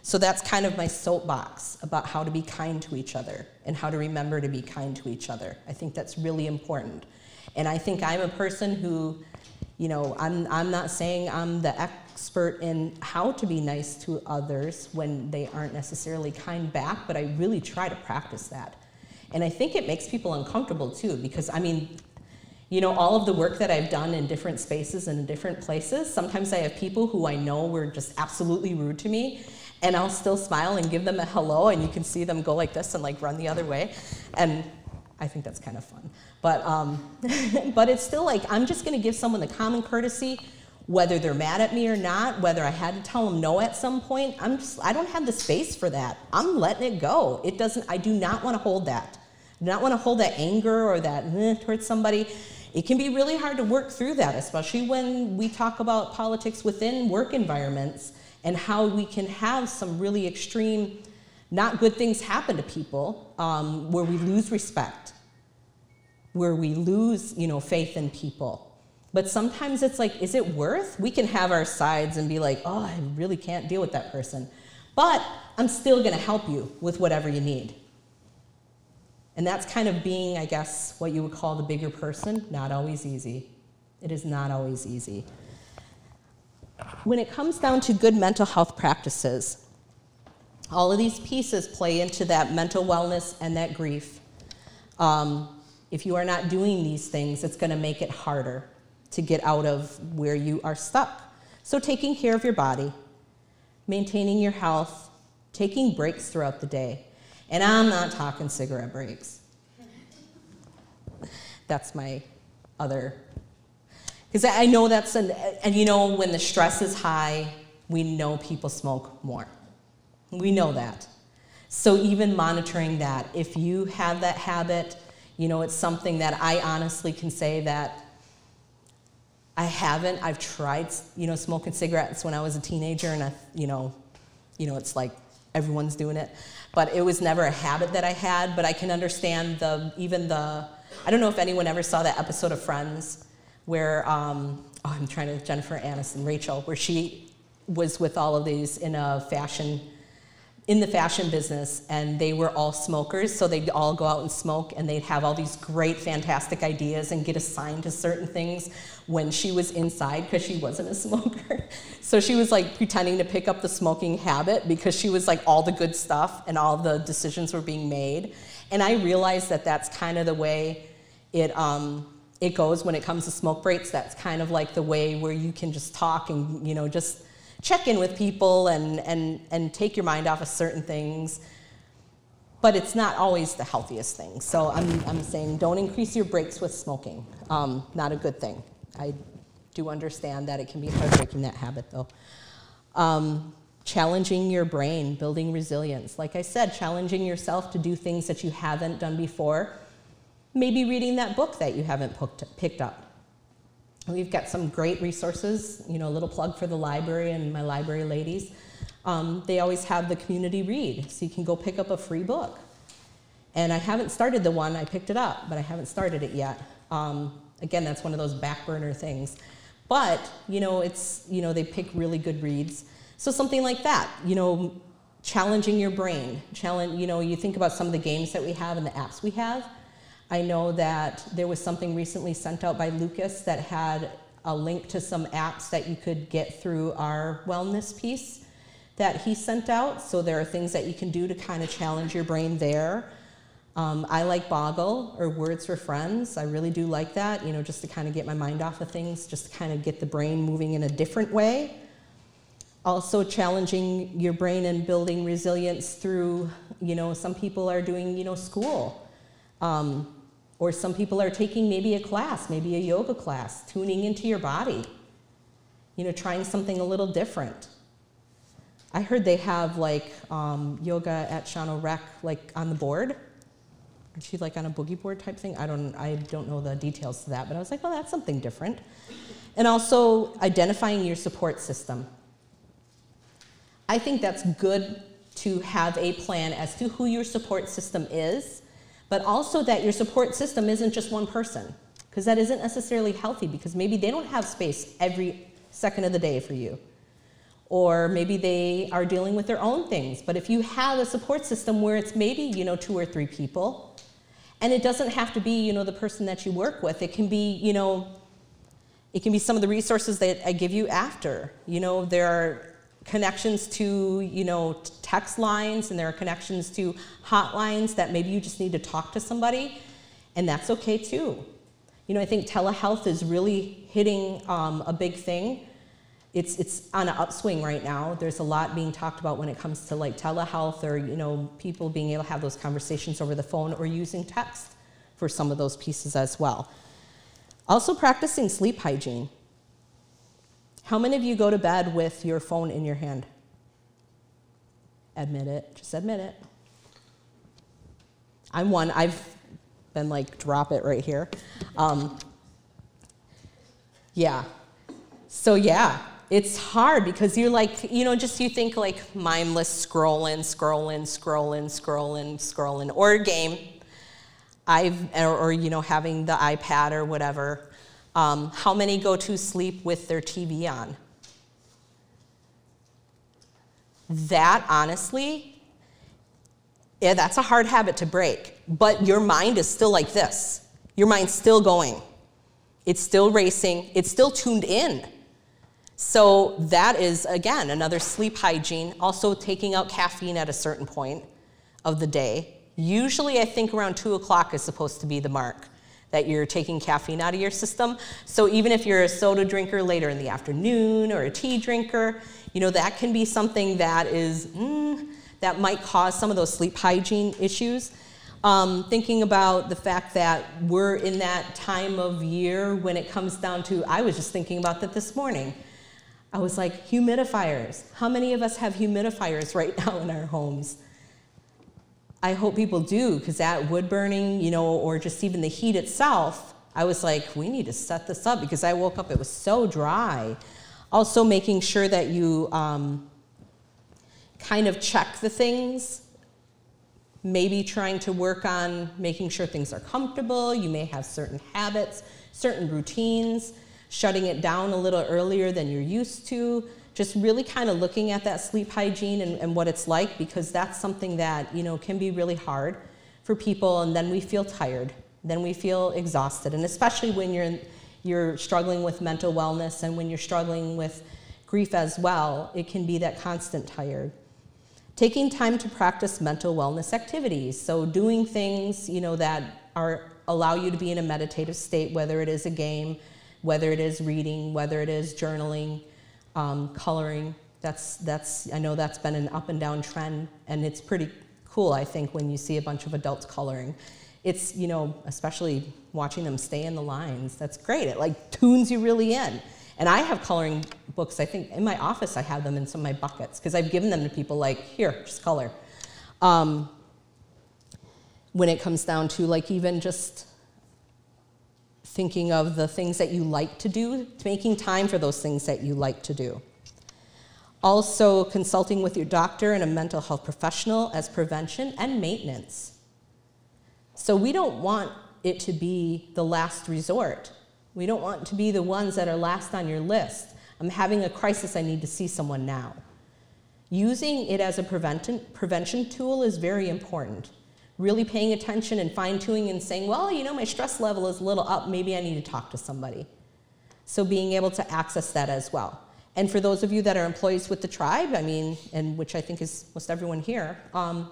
So that's kind of my soapbox about how to be kind to each other and how to remember to be kind to each other. I think that's really important. And I think I'm a person who, you know, I'm not saying I'm the expert in how to be nice to others when they aren't necessarily kind back, but I really try to practice that. And I think it makes people uncomfortable too, because I mean, you know, all of the work that I've done in different spaces and in different places, sometimes I have people who I know were just absolutely rude to me, and I'll still smile and give them a hello, and you can see them go like this and like run the other way. And I think that's kind of fun. But but it's still like, I'm just gonna give someone the common courtesy, whether they're mad at me or not, whether I had to tell them no at some point. I don't have the space for that. I'm letting it go. I do not wanna hold that. I do not wanna hold that anger or that towards somebody. It can be really hard to work through that, especially when we talk about politics within work environments, and how we can have some really extreme, not good things happen to people, where we lose respect, where we lose, you know, faith in people. But sometimes it's like, is it worth? We can have our sides and be like, oh, I really can't deal with that person, but I'm still gonna help you with whatever you need. And that's kind of being, I guess, what you would call the bigger person. Not always easy. It is not always easy. When it comes down to good mental health practices, all of these pieces play into that mental wellness and that grief. If you are not doing these things, it's going to make it harder to get out of where you are stuck. So taking care of your body, maintaining your health, taking breaks throughout the day. And I'm not talking cigarette breaks. That's my other... Because I know and you know, when the stress is high, we know people smoke more. We know that. So even monitoring that, if you have that habit, you know, it's something that I honestly can say that I haven't. I've tried, you know, smoking cigarettes when I was a teenager, and I, you know, it's like everyone's doing it. But it was never a habit that I had, but I can understand I don't know if anyone ever saw that episode of Friends where, Jennifer Aniston, Rachel, where she was with all of these in the fashion business, and they were all smokers, so they'd all go out and smoke, and they'd have all these great, fantastic ideas and get assigned to certain things when she was inside because she wasn't a smoker. So she was like pretending to pick up the smoking habit because she was like all the good stuff and all the decisions were being made. And I realized that that's kind of the way it goes when it comes to smoke breaks. That's kind of like the way where you can just talk and, you know, just check in with people and take your mind off of certain things, but it's not always the healthiest thing. So I'm saying don't increase your breaks with smoking. Not a good thing. I do understand that it can be hard breaking that habit though. Challenging your brain, building resilience. Like I said, challenging yourself to do things that you haven't done before. Maybe reading that book that you haven't picked up. We've got some great resources, you know, a little plug for the library and my library ladies. They always have the community read, so you can go pick up a free book. And I haven't started the one, I picked it up, but I haven't started it yet. Again, that's one of those back burner things. But, you know, they pick really good reads. So something like that, you know, challenging your brain. You think about some of the games that we have and the apps we have. I know that there was something recently sent out by Lucas that had a link to some apps that you could get through our wellness piece that he sent out. So there are things that you can do to kind of challenge your brain there. I like Boggle or Words for Friends. I really do like that, you know, just to kind of get my mind off of things, just to kind of get the brain moving in a different way. Also challenging your brain and building resilience through, you know, some people are doing, you know, school. Or some people are taking maybe a yoga class, tuning into your body, you know, trying something a little different. I heard they have like yoga at Shano Rec, like on the board. Is she like on a boogie board type thing? I don't know the details to that, but I was like, well, that's something different. And also identifying your support system. I think that's good to have a plan as to who your support system is, but also that your support system isn't just one person, because that isn't necessarily healthy, because maybe they don't have space every second of the day for you. Or maybe they are dealing with their own things. But if you have a support system where it's maybe, you know, 2 or 3 people, and it doesn't have to be, you know, the person that you work with. It can be, you know, some of the resources that I give you after. You know, there are connections to, you know, text lines, and there are connections to hotlines that maybe you just need to talk to somebody, and that's okay too. You know, I think telehealth is really hitting a big thing. It's on an upswing right now. There's a lot being talked about when it comes to like telehealth, or, you know, people being able to have those conversations over the phone or using text for some of those pieces as well. Also practicing sleep hygiene. How many of you go to bed with your phone in your hand? Admit it. Just admit it. I'm one. I've been like, drop it right here. Yeah. So, yeah. It's hard because you're like, you know, just you think like mindless scrolling, or a game. You know, having the iPad or whatever. How many go to sleep with their TV on? That, honestly, yeah, that's a hard habit to break. But your mind is still like this. Your mind's still going. It's still racing. It's still tuned in. So that is, again, another sleep hygiene. Also taking out caffeine at a certain point of the day. Usually, I think around 2 o'clock is supposed to be the mark that you're taking caffeine out of your system. So even if you're a soda drinker later in the afternoon or a tea drinker, you know, that can be something that is, that might cause some of those sleep hygiene issues. Thinking about the fact that we're in that time of year when it comes down to, I was just thinking about that this morning. I was like, humidifiers. How many of us have humidifiers right now in our homes? I hope people do, because that wood burning, you know, or just even the heat itself, I was like, we need to set this up, because I woke up, it was so dry. Also making sure that you kind of check the things, maybe trying to work on making sure things are comfortable. You may have certain habits, certain routines, shutting it down a little earlier than you're used to, just really kind of looking at that sleep hygiene and what it's like, because that's something that, you know, can be really hard for people, and then we feel tired, then we feel exhausted, and especially when you're struggling with mental wellness and when you're struggling with grief as well, it can be that constant tired. Taking time to practice mental wellness activities, so doing things, you know, that are allow you to be in a meditative state, whether it is a game, whether it is reading, whether it is journaling, coloring. That's I know that's been an up and down trend, and it's pretty cool, I think, when you see a bunch of adults coloring. It's, you know, especially watching them stay in the lines, that's great. It like tunes you really in. And I have coloring books, I think, in my office. I have them in some of my buckets because I've given them to people like, here, just color. When it comes down to like even just thinking of the things that you like to do, making time for those things that you like to do. Also consulting with your doctor and a mental health professional as prevention and maintenance. So we don't want it to be the last resort. We don't want to be the ones that are last on your list. I'm having a crisis, I need to see someone now. Using it as a prevention tool is very important. Really paying attention and fine-tuning and saying, well, you know, my stress level is a little up, maybe I need to talk to somebody. So being able to access that as well. And for those of you that are employees with the tribe, I mean, and which I think is most everyone here, I'm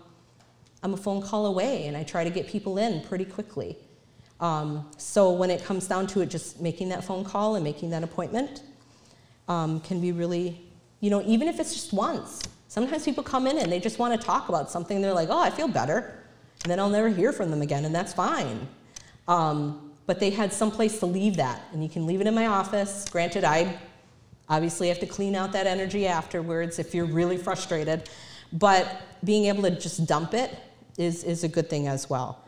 a phone call away, and I try to get people in pretty quickly. So when it comes down to it, just making that phone call and making that appointment can be really, you know, even if it's just once. Sometimes people come in and they just want to talk about something. They're like, oh, I feel better. And then I'll never hear from them again, and that's fine. But they had some place to leave that, and you can leave it in my office. Granted, I obviously have to clean out that energy afterwards if you're really frustrated. But being able to just dump it is a good thing as well.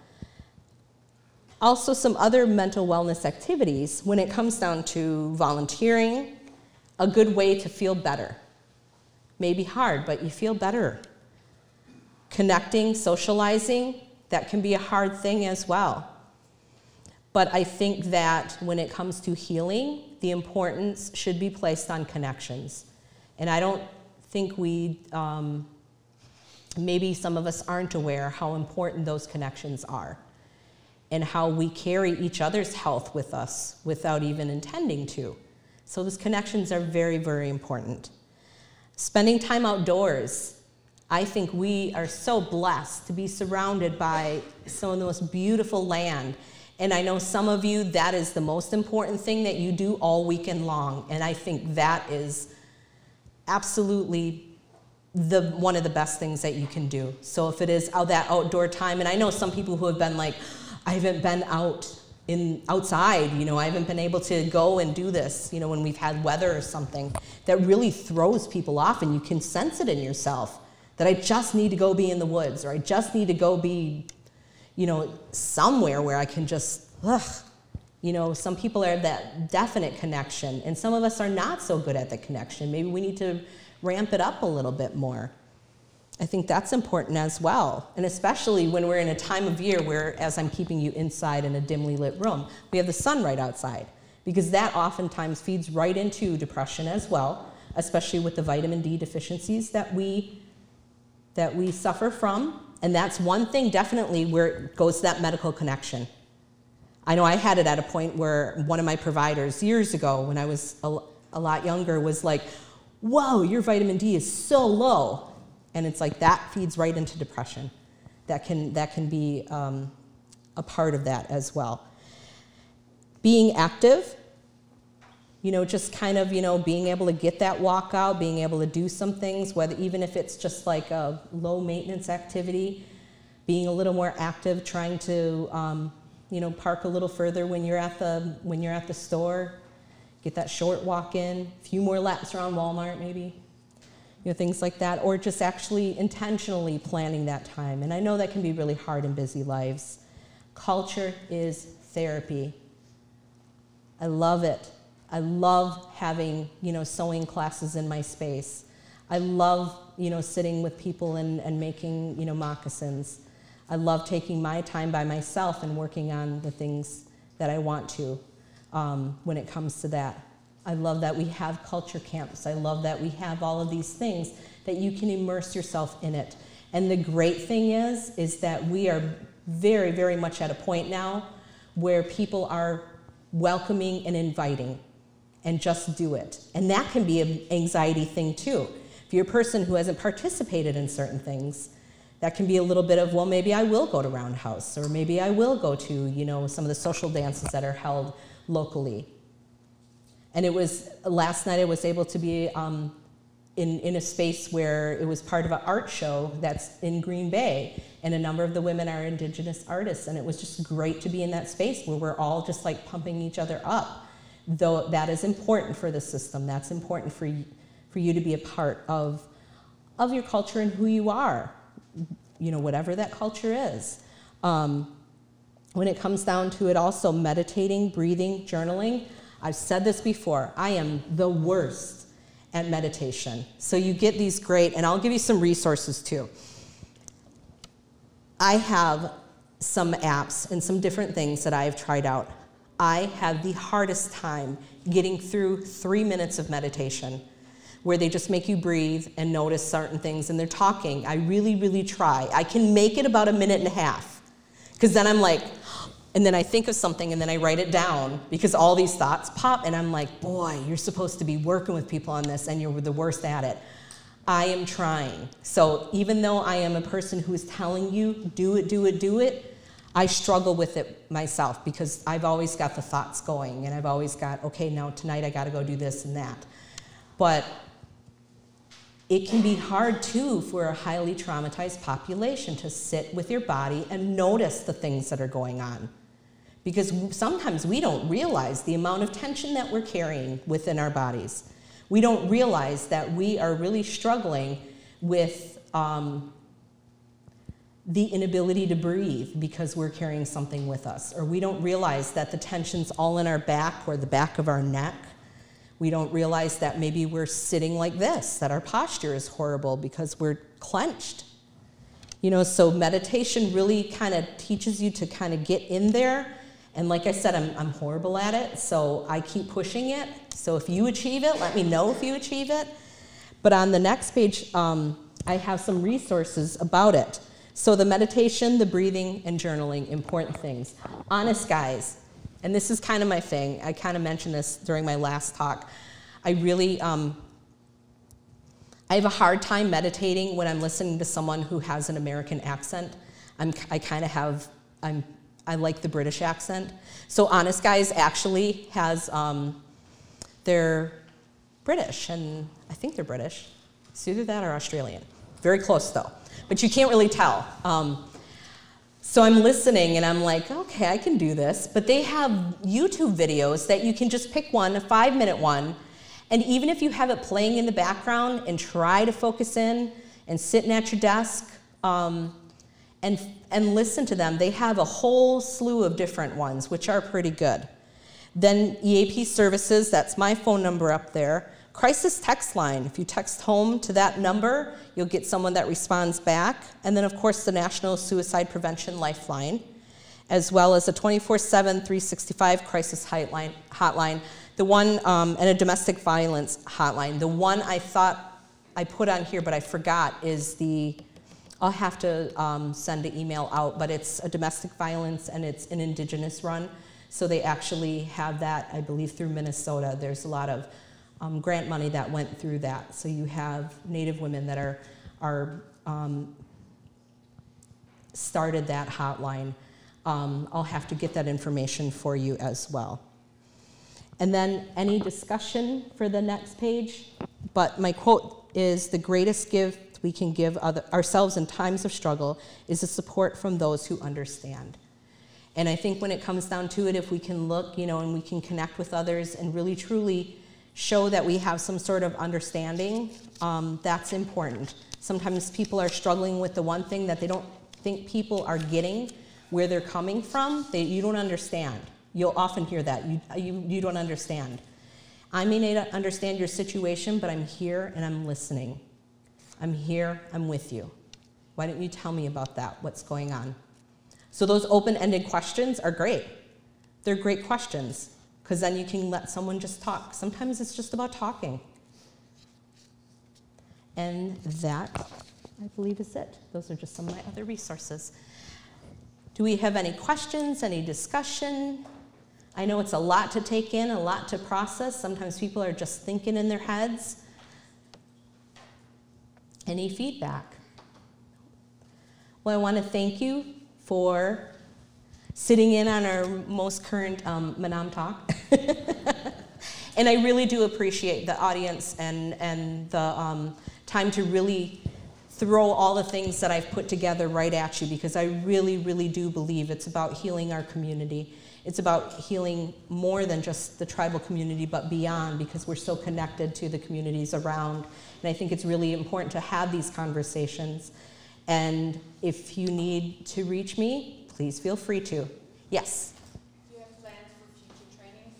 Also, some other mental wellness activities when it comes down to volunteering, a good way to feel better. Maybe hard, but you feel better. Connecting, socializing, that can be a hard thing as well. But I think that when it comes to healing, the importance should be placed on connections. And I don't think we, maybe some of us aren't aware how important those connections are and how we carry each other's health with us without even intending to. So those connections are very, very important. Spending time outdoors. I think we are so blessed to be surrounded by some of the most beautiful land. And I know some of you, that is the most important thing that you do all weekend long. And I think that is absolutely one of the best things that you can do. So if it is that outdoor time, and I know some people who have been like, I haven't been outside, you know, I haven't been able to go and do this, you know, when we've had weather or something, that really throws people off, and you can sense it in yourself that I just need to go be in the woods, or I just need to go be, you know, somewhere where I can just, You know, some people are that definite connection, and some of us are not so good at the connection. Maybe we need to ramp it up a little bit more. I think that's important as well, and especially when we're in a time of year where, as I'm keeping you inside in a dimly lit room, we have the sun right outside, because that oftentimes feeds right into depression as well, especially with the vitamin D deficiencies that we suffer from. And that's one thing definitely where it goes to that medical connection. I know I had it at a point where one of my providers years ago, when I was a lot younger, was like, whoa, your vitamin D is so low. And it's like, that feeds right into depression. That can be a part of that as well. Being active, you know, just kind of, you know, being able to get that walk out, being able to do some things, whether even if it's just like a low maintenance activity, being a little more active, trying to, you know, park a little further when you're at the store, get that short walk in, a few more laps around Walmart maybe, you know, things like that, or just actually intentionally planning that time. And I know that can be really hard in busy lives. Culture is therapy. I love it. I love having, you know, sewing classes in my space. I love, sitting with people and making, moccasins. I love taking my time by myself and working on the things that I want to when it comes to that. I love that we have culture camps. I love that we have all of these things that you can immerse yourself in it. And the great thing is that we are very, very much at a point now where people are welcoming and inviting and just do it. And that can be an anxiety thing too. If you're a person who hasn't participated in certain things, that can be a little bit of, well, maybe I will go to Roundhouse, or maybe I will go to, some of the social dances that are held locally. And it was, last night I was able to be in a space where it was part of an art show that's in Green Bay, and a number of the women are indigenous artists, and it was just great to be in that space where we're all just like pumping each other up, though that is important for the system. That's important for you to be a part of your culture and who you are. Whatever that culture is. When it comes down to it, also meditating, breathing, journaling. I've said this before, I am the worst at meditation. So you get these great, and I'll give you some resources too. I have some apps and some different things that I have tried out. I have the hardest time getting through 3 minutes of meditation, where they just make you breathe and notice certain things, and they're talking. I really, really try. I can make it about a minute and a half, because then I'm like, and then I think of something, and then I write it down, because all these thoughts pop, and I'm like, boy, you're supposed to be working with people on this, and you're the worst at it. I am trying. So even though I am a person who is telling you, do it, do it, do it, I struggle with it myself, because I've always got the thoughts going, and I've always got, okay, now tonight I gotta go do this and that. But it can be hard, too, for a highly traumatized population to sit with your body and notice the things that are going on. Because sometimes we don't realize the amount of tension that we're carrying within our bodies. We don't realize that we are really struggling with the inability to breathe because we're carrying something with us. Or we don't realize that the tension's all in our back or the back of our neck. We don't realize that maybe we're sitting like this, that our posture is horrible because we're clenched. So meditation really kind of teaches you to kind of get in there. And like I said, I'm horrible at it, so I keep pushing it. So if you achieve it, let me know if you achieve it. But on the next page, I have some resources about it. So the meditation, the breathing, and journaling, important things. Honest Guys. And this is kind of my thing. I kind of mentioned this during my last talk. I really, I have a hard time meditating when I'm listening to someone who has an American accent. I like the British accent. So Honest Guys actually has, they're British, and I think they're British. It's either that or Australian. Very close though, but you can't really tell. So I'm listening, and I'm like, okay, I can do this. But they have YouTube videos that you can just pick one, a 5-minute one, and even if you have it playing in the background and try to focus in and sitting at your desk and listen to them, they have a whole slew of different ones, which are pretty good. Then EAP Services, that's my phone number up there. Crisis Text Line, if you text home to that number, you'll get someone that responds back. And then, of course, the National Suicide Prevention Lifeline, as well as a 24/7, 365 crisis hotline, the one, and a domestic violence hotline. The one I thought I put on here, but I forgot, is the, I'll have to send an email out, but it's a domestic violence, and it's an indigenous run. So they actually have that, I believe, through Minnesota. There's a lot of grant money that went through that. So you have Native women that are started that hotline. I'll have to get that information for you as well. And then any discussion for the next page? But my quote is, the greatest gift we can give ourselves in times of struggle is the support from those who understand. And I think when it comes down to it, if we can look, and we can connect with others and really truly show that we have some sort of understanding, that's important. Sometimes people are struggling with the one thing that they don't think people are getting where they're coming from. You don't understand. You'll often hear that. You don't understand. I may not understand your situation, but I'm here and I'm listening. I'm here, I'm with you. Why don't you tell me about that, what's going on? So those open-ended questions are great. They're great questions, because then you can let someone just talk. Sometimes it's just about talking. And that, I believe, is it. Those are just some of my other resources. Do we have any questions, any discussion? I know it's a lot to take in, a lot to process. Sometimes people are just thinking in their heads. Any feedback? Well, I want to thank you for sitting in on our most current Menom Talk. And I really do appreciate the audience and the time to really throw all the things that I've put together right at you, because I really, really do believe it's about healing our community. It's about healing more than just the tribal community, but beyond, because we're so connected to the communities around. And I think it's really important to have these conversations. And if you need to reach me, please feel free to. Yes? Do you have plans for future training?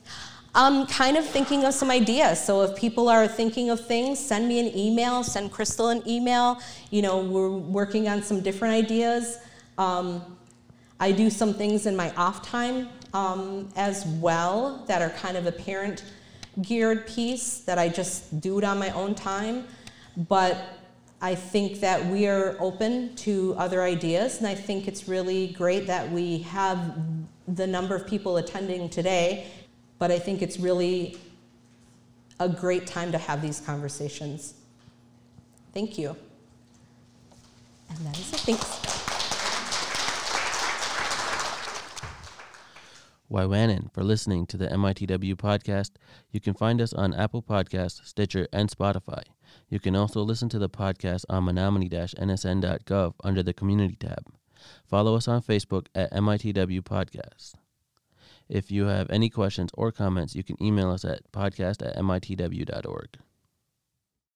I'm kind of thinking of some ideas. So if people are thinking of things, send me an email, send Crystal an email. You know, we're working on some different ideas. I do some things in my off time as well that are kind of a parent-geared piece that I just do it on my own time. But I think that we are open to other ideas, and I think it's really great that we have the number of people attending today, but I think it's really a great time to have these conversations. Thank you. And that is it. Thanks. Waiwanan for listening to the MITW podcast. You can find us on Apple Podcasts, Stitcher, and Spotify. You can also listen to the podcast on menominee-nsn.gov under the Community tab. Follow us on Facebook at MITW Podcast. If you have any questions or comments, you can email us at podcast@mitw.org.